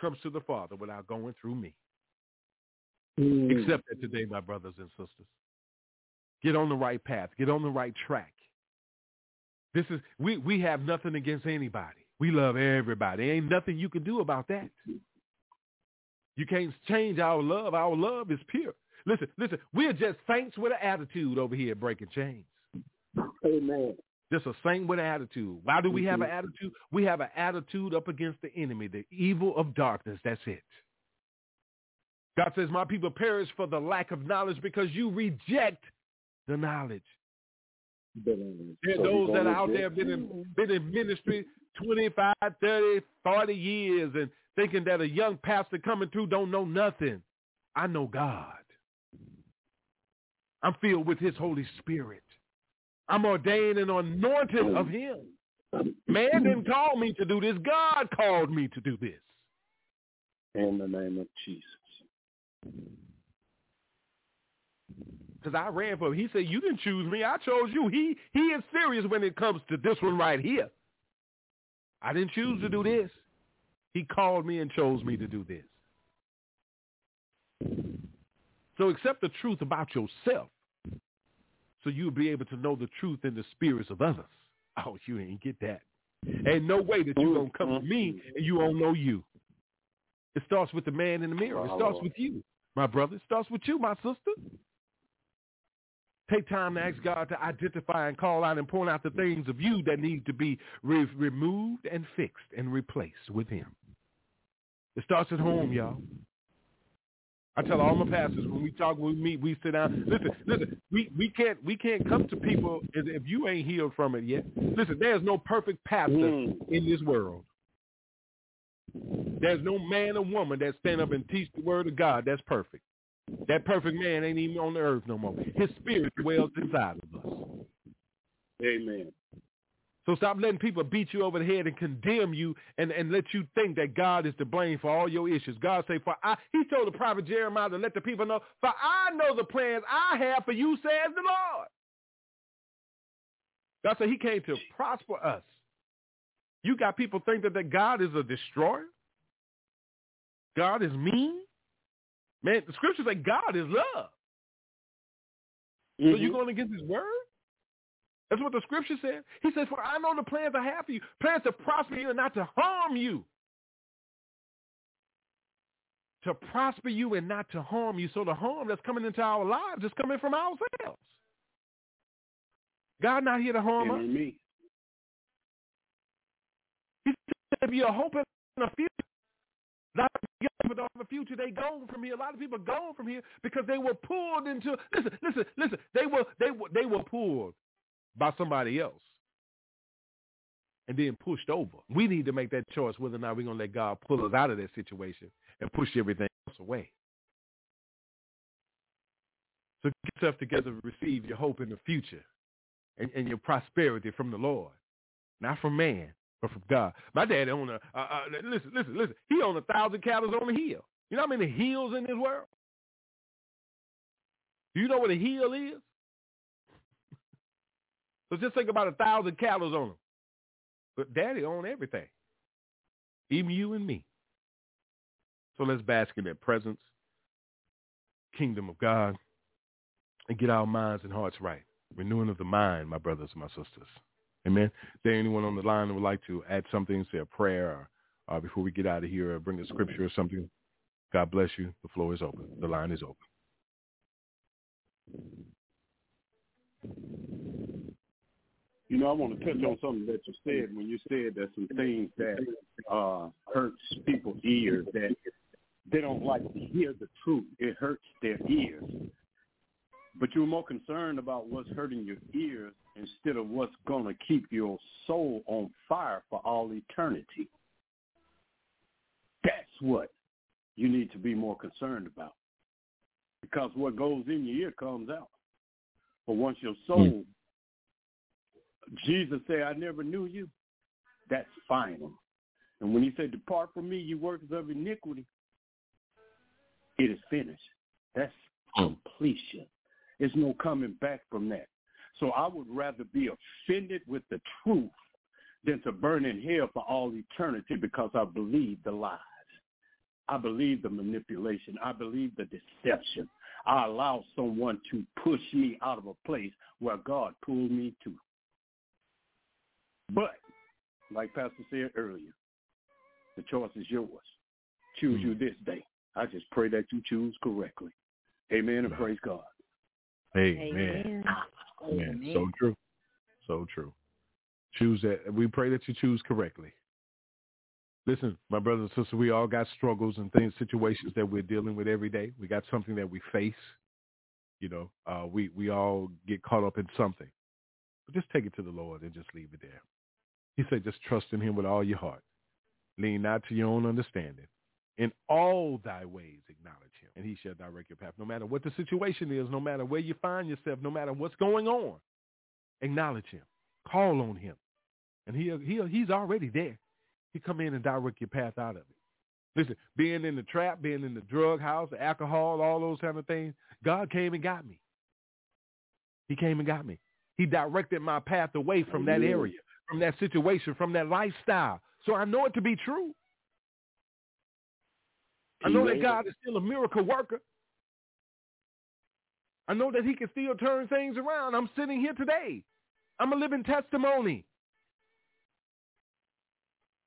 comes to the Father without going through me. Mm. Except that today, my brothers and sisters, get on the right path. Get on the right track. This is we, we have nothing against anybody. We love everybody. Ain't nothing you can do about that. You can't change our love. Our love is pure. Listen, listen, we're just saints with an attitude over here at Breaking Chains. Amen. Just a saint with an attitude. Why do we have an attitude? We have an attitude up against the enemy, the evil of darkness. That's it. God says, my people perish for the lack of knowledge because you reject the knowledge. There are those that are out there have been in, been in ministry twenty-five, thirty, forty years and thinking that a young pastor coming through don't know nothing. I know God. I'm filled with his Holy Spirit. I'm ordained and anointed of him. Man didn't call me to do this. God called me to do this. In the name of Jesus. Because I ran for him. He said, you didn't choose me. I chose you. He he is serious when it comes to this one right here. I didn't choose to do this. He called me and chose me to do this. So accept the truth about yourself so you'll be able to know the truth in the spirits of others. Oh, you ain't get that. Ain't no way that you're going to come to me and you don't know you. It starts with the man in the mirror. It starts with you, my brother. It starts with you, my sister. Take time to ask God to identify and call out and point out the things of you that need to be re- removed and fixed and replaced with him. It starts at home, y'all. I tell all my pastors when we talk, when we meet, we sit down. Listen, listen, we, we can't we can't come to people if you ain't healed from it yet. Listen, there's no perfect pastor mm. in this world. There's no man or woman that stand up and teach the word of God that's perfect. That perfect man ain't even on the earth no more. His spirit dwells inside of us. Amen. So stop letting people beat you over the head and condemn you and, and let you think that God is to blame for all your issues. God say, for I, he told the prophet Jeremiah to let the people know, for I know the plans I have for you, says the Lord. God said he came to prosper us. You got people think that, that God is a destroyer. God is mean. Man, the scriptures say God is love. Mm-hmm. So you're going against his word? That's what the scripture says. He says, for I know the plans I have for you, plans to prosper you and not to harm you. To prosper you and not to harm you. So the harm that's coming into our lives is coming from ourselves. God not here to harm us. Me. He said, if you're hoping in a future, not but on the future, they gone from here. A lot of people gone from here because they were pulled into. Listen, listen, listen. They were, they were, they were pulled by somebody else, and then pushed over. We need to make that choice whether or not we're gonna let God pull us out of that situation and push everything else away. So get yourself together, and receive your hope in the future, and, and your prosperity from the Lord, not from man. From God. My dad owned a, uh, uh, listen, listen, listen. He owned a thousand cattle on a hill. You know how many hills in this world? Do you know what a hill is? So just think about a thousand cattle on them. But daddy owned everything. Even you and me. So let's bask in their presence, Kingdom of God, and get our minds and hearts right. Renewing of the mind, my brothers and my sisters. Amen. Is there anyone on the line that would like to add something, say a prayer, or, uh, before we get out of here, or bring a scripture or something? God bless you. The floor is open. The line is open. You know, I want to touch on something that you said when you said there's some things that uh, hurts people's ears, that they don't like to hear the truth. It hurts their ears. But you're more concerned about what's hurting your ears instead of what's going to keep your soul on fire for all eternity. That's what you need to be more concerned about. Because what goes in your ear comes out. But once your soul, Jesus said, I never knew you, that's final. And when he said, depart from me, you workers of iniquity, it is finished. That's completion. There's no coming back from that. So I would rather be offended with the truth than to burn in hell for all eternity because I believe the lies. I believe the manipulation. I believe the deception. I allow someone to push me out of a place where God pulled me to. But, like Pastor said earlier, the choice is yours. Choose you this day. I just pray that you choose correctly. Amen and praise God. Amen. Amen. Amen. So true. So true. Choose that. We pray that you choose correctly. Listen, my brothers and sisters, we all got struggles and things, situations that we're dealing with every day. We got something that we face. You know, uh, we, we all get caught up in something. But just take it to the Lord and just leave it there. He said, just trust in him with all your heart. Lean not to your own understanding. In all thy ways acknowledge him, and he shall direct your path. No matter what the situation is, no matter where you find yourself, no matter what's going on, acknowledge him. Call on him. And he'll, he'll, he's already there. He'll come in and direct your path out of it. Listen, being in the trap, being in the drug house, alcohol, all those kind of things, God came and got me. He came and got me. He directed my path away from that area, from that situation, from that lifestyle. So I know it to be true. I know that God is still a miracle worker. I know that he can still turn things around. I'm sitting here today. I'm a living testimony.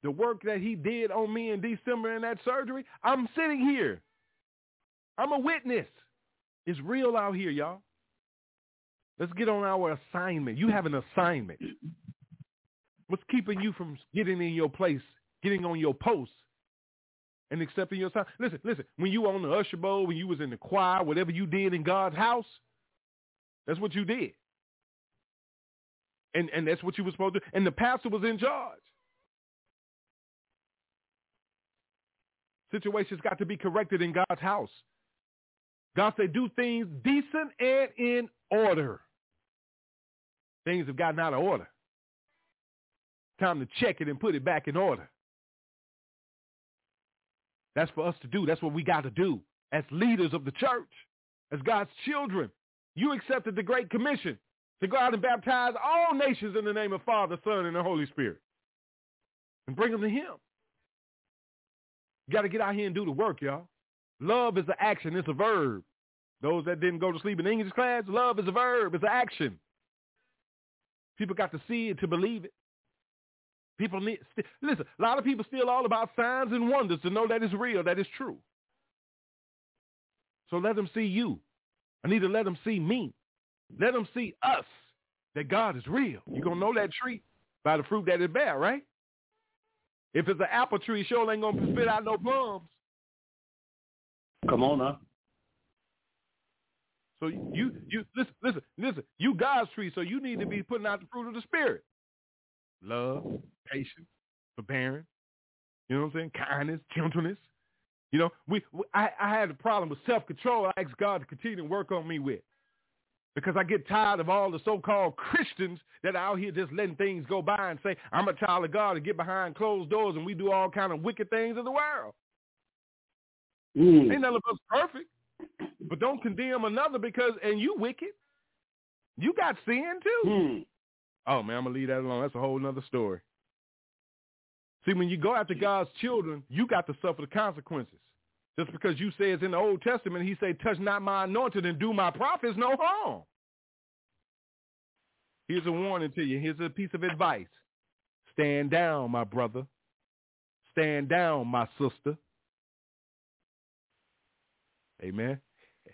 The work that he did on me in December in that surgery, I'm sitting here. I'm a witness. It's real out here, y'all. Let's get on our assignment. You have an assignment. What's keeping you from getting in your place, getting on your post, and accepting your assignment? Listen, listen, when you were on the usher bowl, when you was in the choir, whatever you did in God's house, that's what you did. And and that's what you were supposed to do. And the pastor was in charge. Situations got to be corrected in God's house. God said, do things decent and in order. Things have gotten out of order. Time to check it and put it back in order. That's for us to do. That's what we got to do as leaders of the church, as God's children. You accepted the Great Commission to go out and baptize all nations in the name of Father, Son, and the Holy Spirit and bring them to him. You got to get out here and do the work, y'all. Love is an action. It's a verb. Those that didn't go to sleep in English class, love is a verb. It's an action. People got to see it to believe it. People need, st- listen, a lot of people still all about signs and wonders to know that it's real, that it's true. So let them see you. I need to let them see me. Let them see us, that God is real. You're going to know that tree by the fruit that it bear, right? If it's an apple tree, it sure ain't going to spit out no plums. Come on now. So you, you listen, listen, listen. You God's tree, so you need to be putting out the fruit of the Spirit. Love, patience, forbearing, you know what I'm saying? Kindness, gentleness. You know, we, we I, I had a problem with self-control. I asked God to continue to work on me with, because I get tired of all the so-called Christians that are out here just letting things go by and say, I'm a child of God, and get behind closed doors and we do all kind of wicked things in the world. Mm. Ain't none of us perfect, but don't condemn another because, and you wicked. You got sin too. Mm. Oh, man, I'm going to leave that alone. That's a whole nother story. See, when you go after God's children, you got to suffer the consequences. Just because you say it's in the Old Testament, he say, touch not my anointed and do my prophets no harm. Here's a warning to you. Here's a piece of advice. Stand down, my brother. Stand down, my sister. Amen. If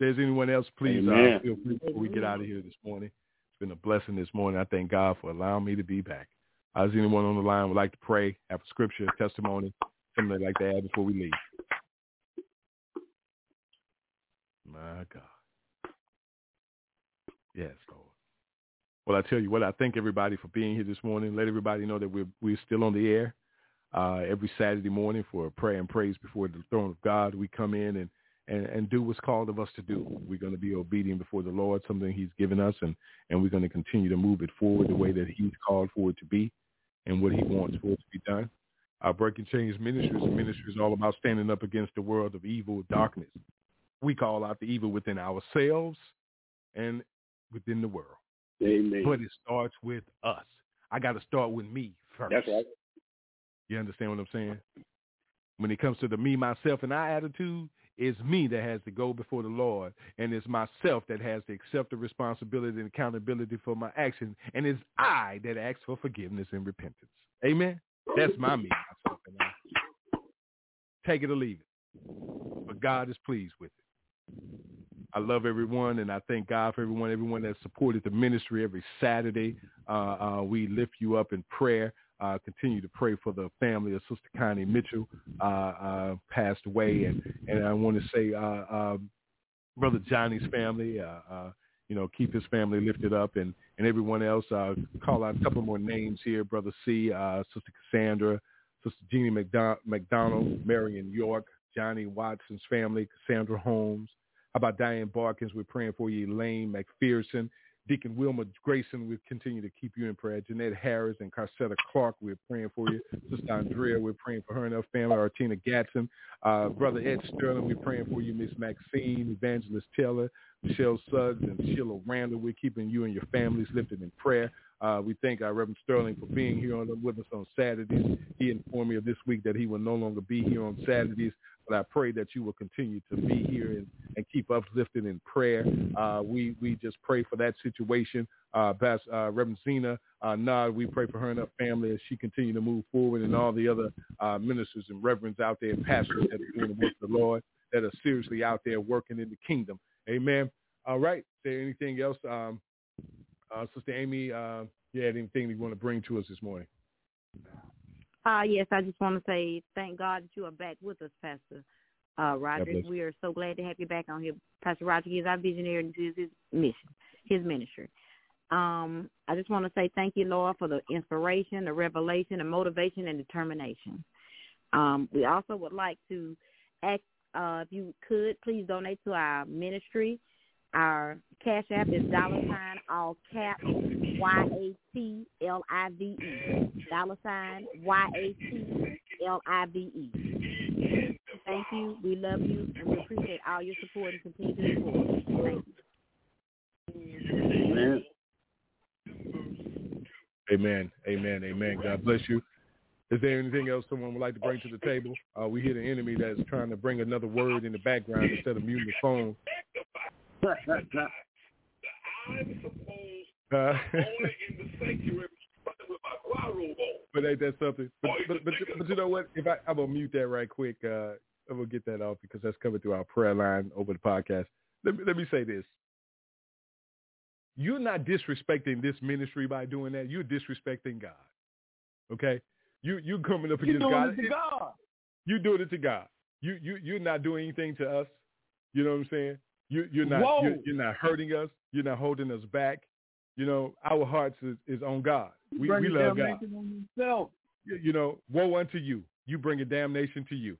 there's anyone else, please uh, feel free before we get out of here this morning. It's been a blessing this morning. I thank God for allowing me to be back. Is anyone on the line would like to pray, have a scripture, a testimony, something they'd like to add before we leave? My God. Yes, Lord. Well, I tell you what, I thank everybody for being here this morning. Let everybody know that we're, we're still on the air uh, every Saturday morning for a prayer and praise before the throne of God. We come in and, and, and do what's called of us to do. We're going to be obedient before the Lord, something he's given us, and, and we're going to continue to move it forward the way that he's called for it to be and what he wants for it to be done. Our Breaking Chains ministry is ministry all about standing up against the world of evil, darkness. We call out the evil within ourselves and within the world. Amen. But it starts with us. I got to start with me first. That's right. You understand what I'm saying? When it comes to the me, myself, and I attitude, it's me that has to go before the Lord, and it's myself that has to accept the responsibility and accountability for my actions, and it's I that asks for forgiveness and repentance. Amen? That's my me, myself, and I. Take it or leave it. But God is pleased with it. I love everyone, and I thank God for everyone, everyone that supported the ministry every Saturday. Uh, uh, we lift you up in prayer. Uh, continue to pray for the family of Sister Connie Mitchell, uh, uh, passed away. And, and I want to say, uh, uh, Brother Johnny's family, uh, uh, you know, keep his family lifted up, and, and everyone else. Uh, call out a couple more names here, Brother C, uh, Sister Cassandra, Sister Jeannie McDo- McDonald, Marion York, Johnny Watson's family, Cassandra Holmes. How about Diane Borkins? We're praying for you. Elaine McPherson, Deacon Wilma Grayson, we continue to keep you in prayer. Jeanette Harris and Carsetta Clark, we're praying for you. Sister Andrea, we're praying for her and her family. Or Tina Gatson, uh, Brother Ed Sterling, we're praying for you. Miss Maxine, Evangelist Taylor, Michelle Suggs, and Sheila Randall, we're keeping you and your families lifted in prayer. Uh, we thank our Reverend Sterling for being here on, with us on Saturdays. He informed me of this week that he will no longer be here on Saturdays, but I pray that you will continue to be here and, and keep uplifted in prayer. Uh, we we just pray for that situation. Uh, Bas, uh, Reverend Zena, uh, Nod, we pray for her and her family as she continue to move forward, and all the other uh, ministers and reverends out there and pastors that are doing the work of the Lord, that are seriously out there working in the kingdom. Amen. All right. Is there anything else? Um, uh, Sister Amy, uh, you had anything you want to bring to us this morning? Uh, yes, I just want to say thank God that you are back with us, Pastor uh, Roderick. We are so glad to have you back on here. Pastor Roderick is our visionary, and this is his mission, his ministry. Um, I just want to say thank you, Lord, for the inspiration, the revelation, the motivation, and determination. Um, we also would like to ask, uh, if you could, please donate to our ministry. Our Cash App is dollar sign all cap Y A T L I V E. Dollar sign Y A T L I V E. Thank you. We love you, and we appreciate all your support and continue to support. Thank you. Amen. Amen. Amen. Amen. God bless you. Is there anything else someone would like to bring to the table? Uh, we hear the enemy that is trying to bring another word in the background instead of muting the phone. I'm supposed uh, only in the sanctuary with my choir robe on. But ain't that something? But, but, but, but you know what? If I, I'm going to mute that right quick. Uh, I'm going to get that off because that's coming through our prayer line over the podcast. Let me, let me say this. You're not disrespecting this ministry by doing that. You're disrespecting God. Okay? You, you're coming up against God. You're doing it to God. You're doing it to God. You, you, you're not doing anything to us. You know what I'm saying? You, you're not you're, you're not hurting us. You're not holding us back. You know, our hearts is, is on God. We, we love God. You, you know, woe unto you. You bring a damnation to you.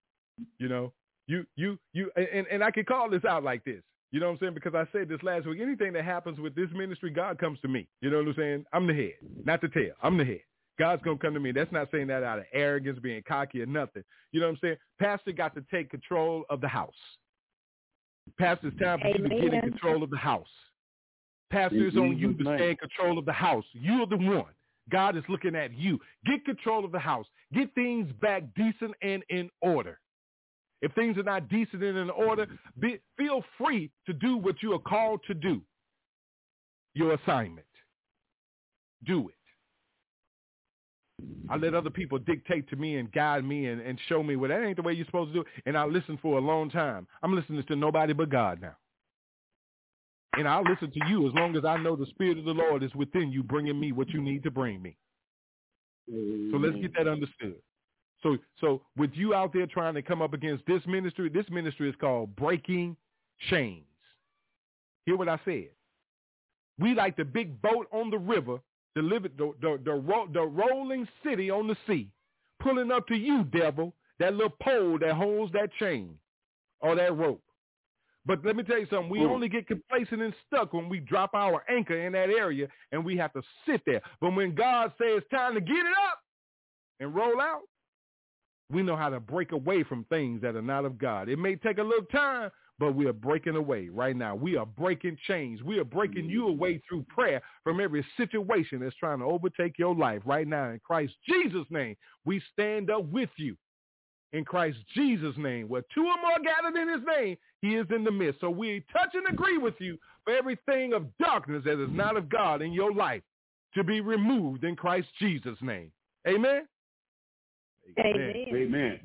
You know, you, you, you, and, and I can call this out like this. You know what I'm saying? Because I said this last week, anything that happens with this ministry, God comes to me. You know what I'm saying? I'm the head, not the tail. I'm the head. God's going to come to me. That's not saying that out of arrogance, being cocky or nothing. You know what I'm saying? Pastor got to take control of the house. Pastor, it's time for Amen. You to get in control of the house. Pastor, it's on you to stay in control of the house. You're the one. God is looking at you. Get control of the house. Get things back decent and in order. If things are not decent and in order, be, feel free to do what you are called to do, your assignment. Do it. I let other people dictate to me and guide me and, and show me, well, that ain't the way you're supposed to do it. And I listened for a long time. I'm listening to nobody but God now. And I'll listen to you as long as I know the Spirit of the Lord is within you, bringing me what you need to bring me. So let's get that understood. So so with you out there trying to come up against this ministry, this ministry is called Breaking Chains. Hear what I said. We like the big boat on the river, the, the, the, the, ro- the rolling city on the sea, pulling up to you, devil, that little pole that holds that chain or that rope. But let me tell you something. We only get complacent and stuck when we drop our anchor in that area and we have to sit there. But when God says time to get it up and roll out, we know how to break away from things that are not of God. It may take a little time, but we are breaking away right now. We are breaking chains. We are breaking you away through prayer from every situation that's trying to overtake your life right now. In Christ Jesus' name, we stand up with you. In Christ Jesus' name, where two or more gathered in his name, he is in the midst. So we touch and agree with you for everything of darkness that is not of God in your life to be removed in Christ Jesus' name. Amen? Amen. Amen.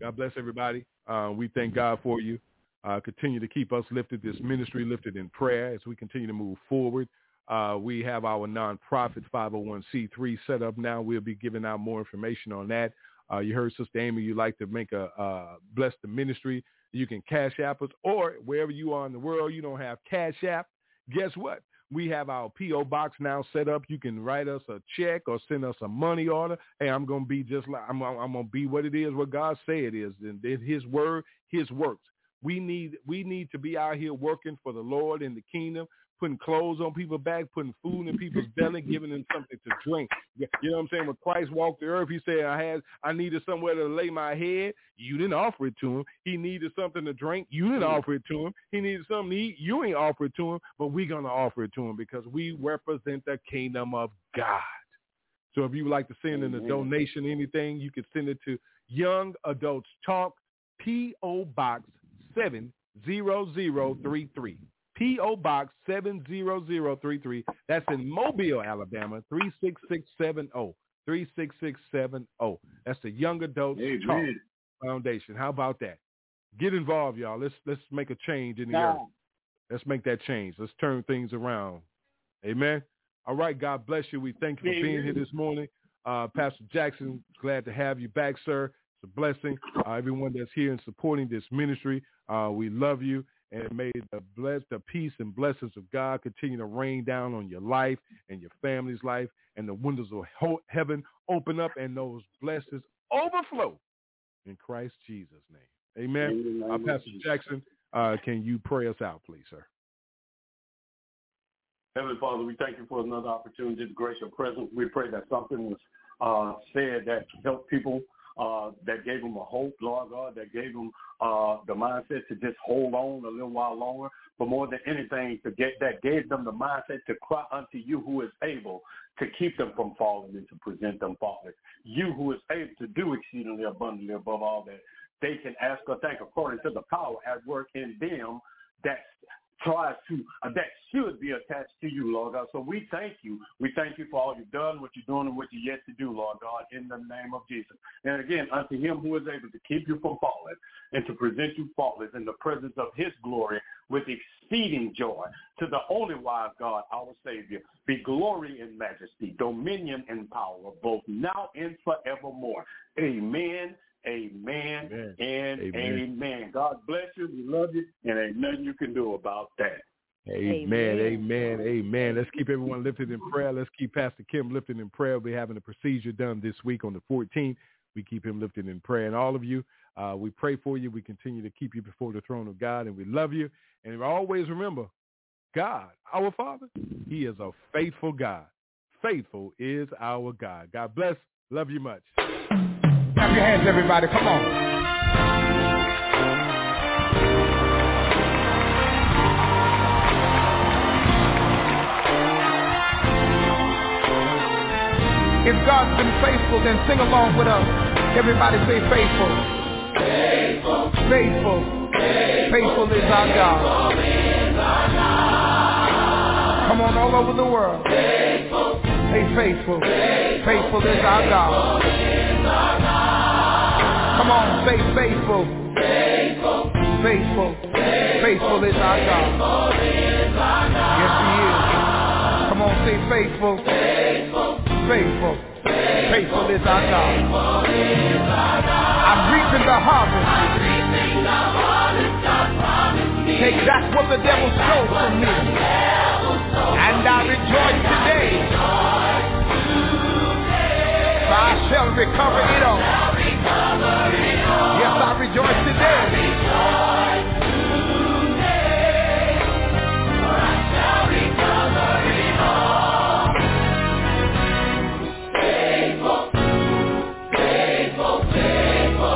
God bless everybody. Uh, we thank God for you. Uh, continue to keep us lifted, this ministry lifted in prayer as we continue to move forward. Uh, we have our nonprofit five oh one c three set up now. We'll be giving out more information on that. Uh, you heard Sister Amy, you like to make a uh, bless the ministry. You can Cash App us, or wherever you are in the world, you don't have Cash App. Guess what? We have our P O box now set up. You can write us a check or send us a money order. Hey, I'm gonna be just like I'm. I'm gonna be what it is, what God say it is, and His word, His works. We need we need to be out here working for the Lord in the kingdom, putting clothes on people's back, putting food in people's belly, giving them something to drink. You know what I'm saying? When Christ walked the earth, he said, I had, I needed somewhere to lay my head. You didn't offer it to him. He needed something to drink. You didn't offer it to him. He needed something to eat. You ain't offer it to him, but we're going to offer it to him because we represent the kingdom of God. So if you would like to send in a donation, anything, you can send it to Young Adults Talk, P O. Box seven zero zero three three. P O. Box seven zero zero three three. That's in Mobile, Alabama, three six six seven zero. three six six seven zero. That's the Young Adults hey, Talk man. Foundation. How about that? Get involved, y'all. Let's let's make a change in the God. Earth. Let's make that change. Let's turn things around. Amen. All right. God bless you. We thank you for being here this morning. Uh, Pastor Jackson, glad to have you back, sir. It's a blessing. Uh, everyone that's here and supporting this ministry, uh, we love you. And may the bless, the peace and blessings of God continue to rain down on your life and your family's life, and the windows of heaven open up and those blessings overflow in Christ Jesus' name. Amen. Amen. Uh, Pastor Jackson, uh, can you pray us out, please, sir? Heavenly Father, we thank you for another opportunity to grace your presence. We pray that something was uh, said that helped people. Uh, that gave them a hope, Lord God, that gave them uh, the mindset to just hold on a little while longer, but more than anything, to get that gave them the mindset to cry unto you who is able to keep them from falling and to present them faultless. You who is able to do exceedingly abundantly above all that they can ask or thank according to the power at work in them that tries to, uh, that should be attached to you, Lord God. So we thank you. We thank you for all you've done, what you're doing, and what you're yet to do, Lord God, in the name of Jesus. And again, unto him who is able to keep you from falling and to present you faultless in the presence of his glory with exceeding joy, to the only wise God, our Savior, be glory and majesty, dominion and power, both now and forevermore. Amen. Amen, amen, and amen. amen. God bless you. We love you, and ain't nothing you can do about that. Amen, amen, amen. amen. Let's keep everyone lifted in prayer. Let's keep Pastor Kim lifted in prayer. We'll be having a procedure done this week on the fourteenth. We keep him lifted in prayer. And all of you, uh, we pray for you. We continue to keep you before the throne of God, and we love you. And always remember, God, our Father, he is a faithful God. Faithful is our God. God bless. Love you much. Clap your hands, everybody. Come on. If God's been faithful, then sing along with us. Everybody say faithful. faithful. Faithful is our God. Come on, all over the world. Say faithful. Faithful is our God. Come on, say faithful. Faithful. Faithful is our God. Yes, He is. Come on, say faithful. Faithful. Faithful is our God. I'm reaping the harvest. I'm reaping the harvest God promised me. Take that what the devil stole from me. And I rejoice today. For I shall recover it all. Yes, I rejoice today. For I shall recover it all. Faithful, so faithful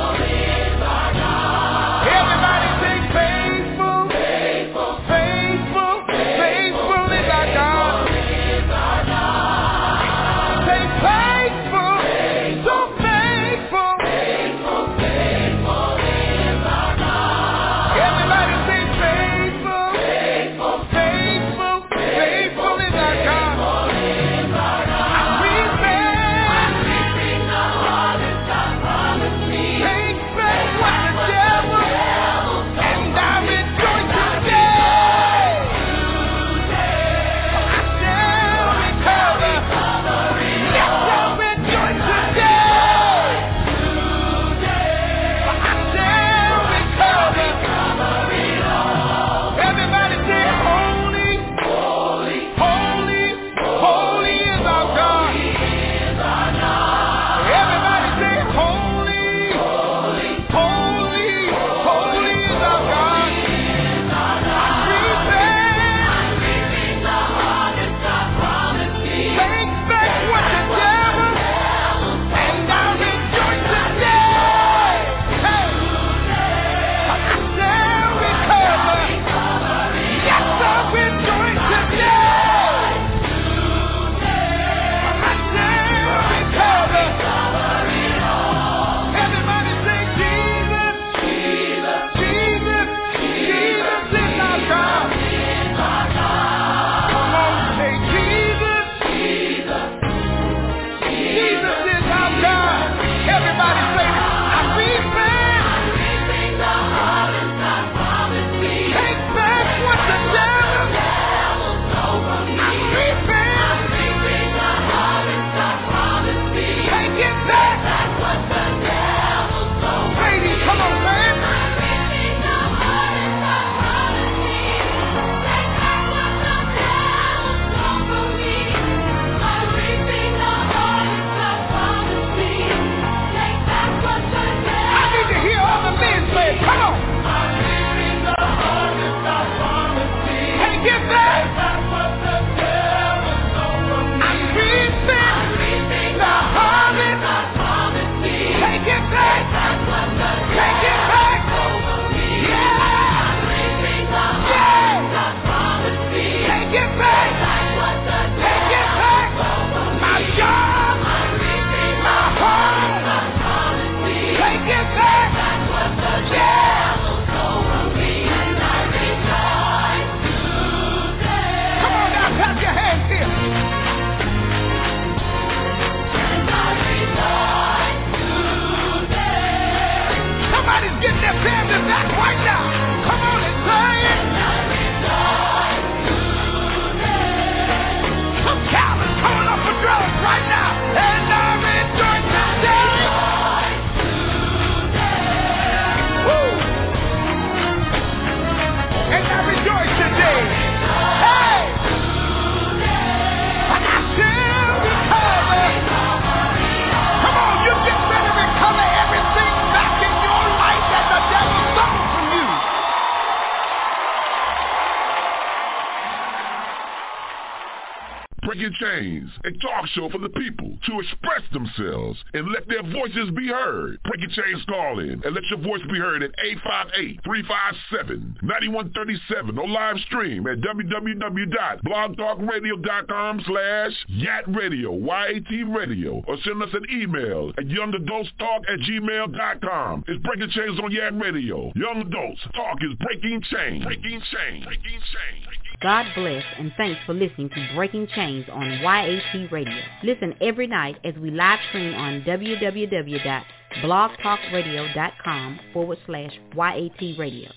Breaking Chains, a talk show for the people to express themselves and let their voices be heard. Breaking Chains, call in and let your voice be heard at eight five eight, three five seven, nine one three seven or live stream at w w w dot blog talk radio dot com slash Y A T radio, Y A T radio, or send us an email at young adults talk at gmail dot com. It's Breaking Chains on Y A T Radio. Young Adults Talk is breaking chains. Breaking chains. Breaking chains. God bless and thanks for listening to Breaking Chains on Y A T Radio. Listen every night as we live stream on w w w dot blog talk radio dot com forward slash Y A T radio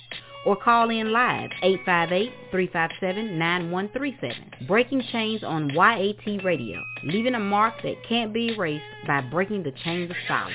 or call in live eight five eight, three five seven, nine one three seven. Breaking Chains on Y A T Radio, leaving a mark that can't be erased by breaking the chains of silence.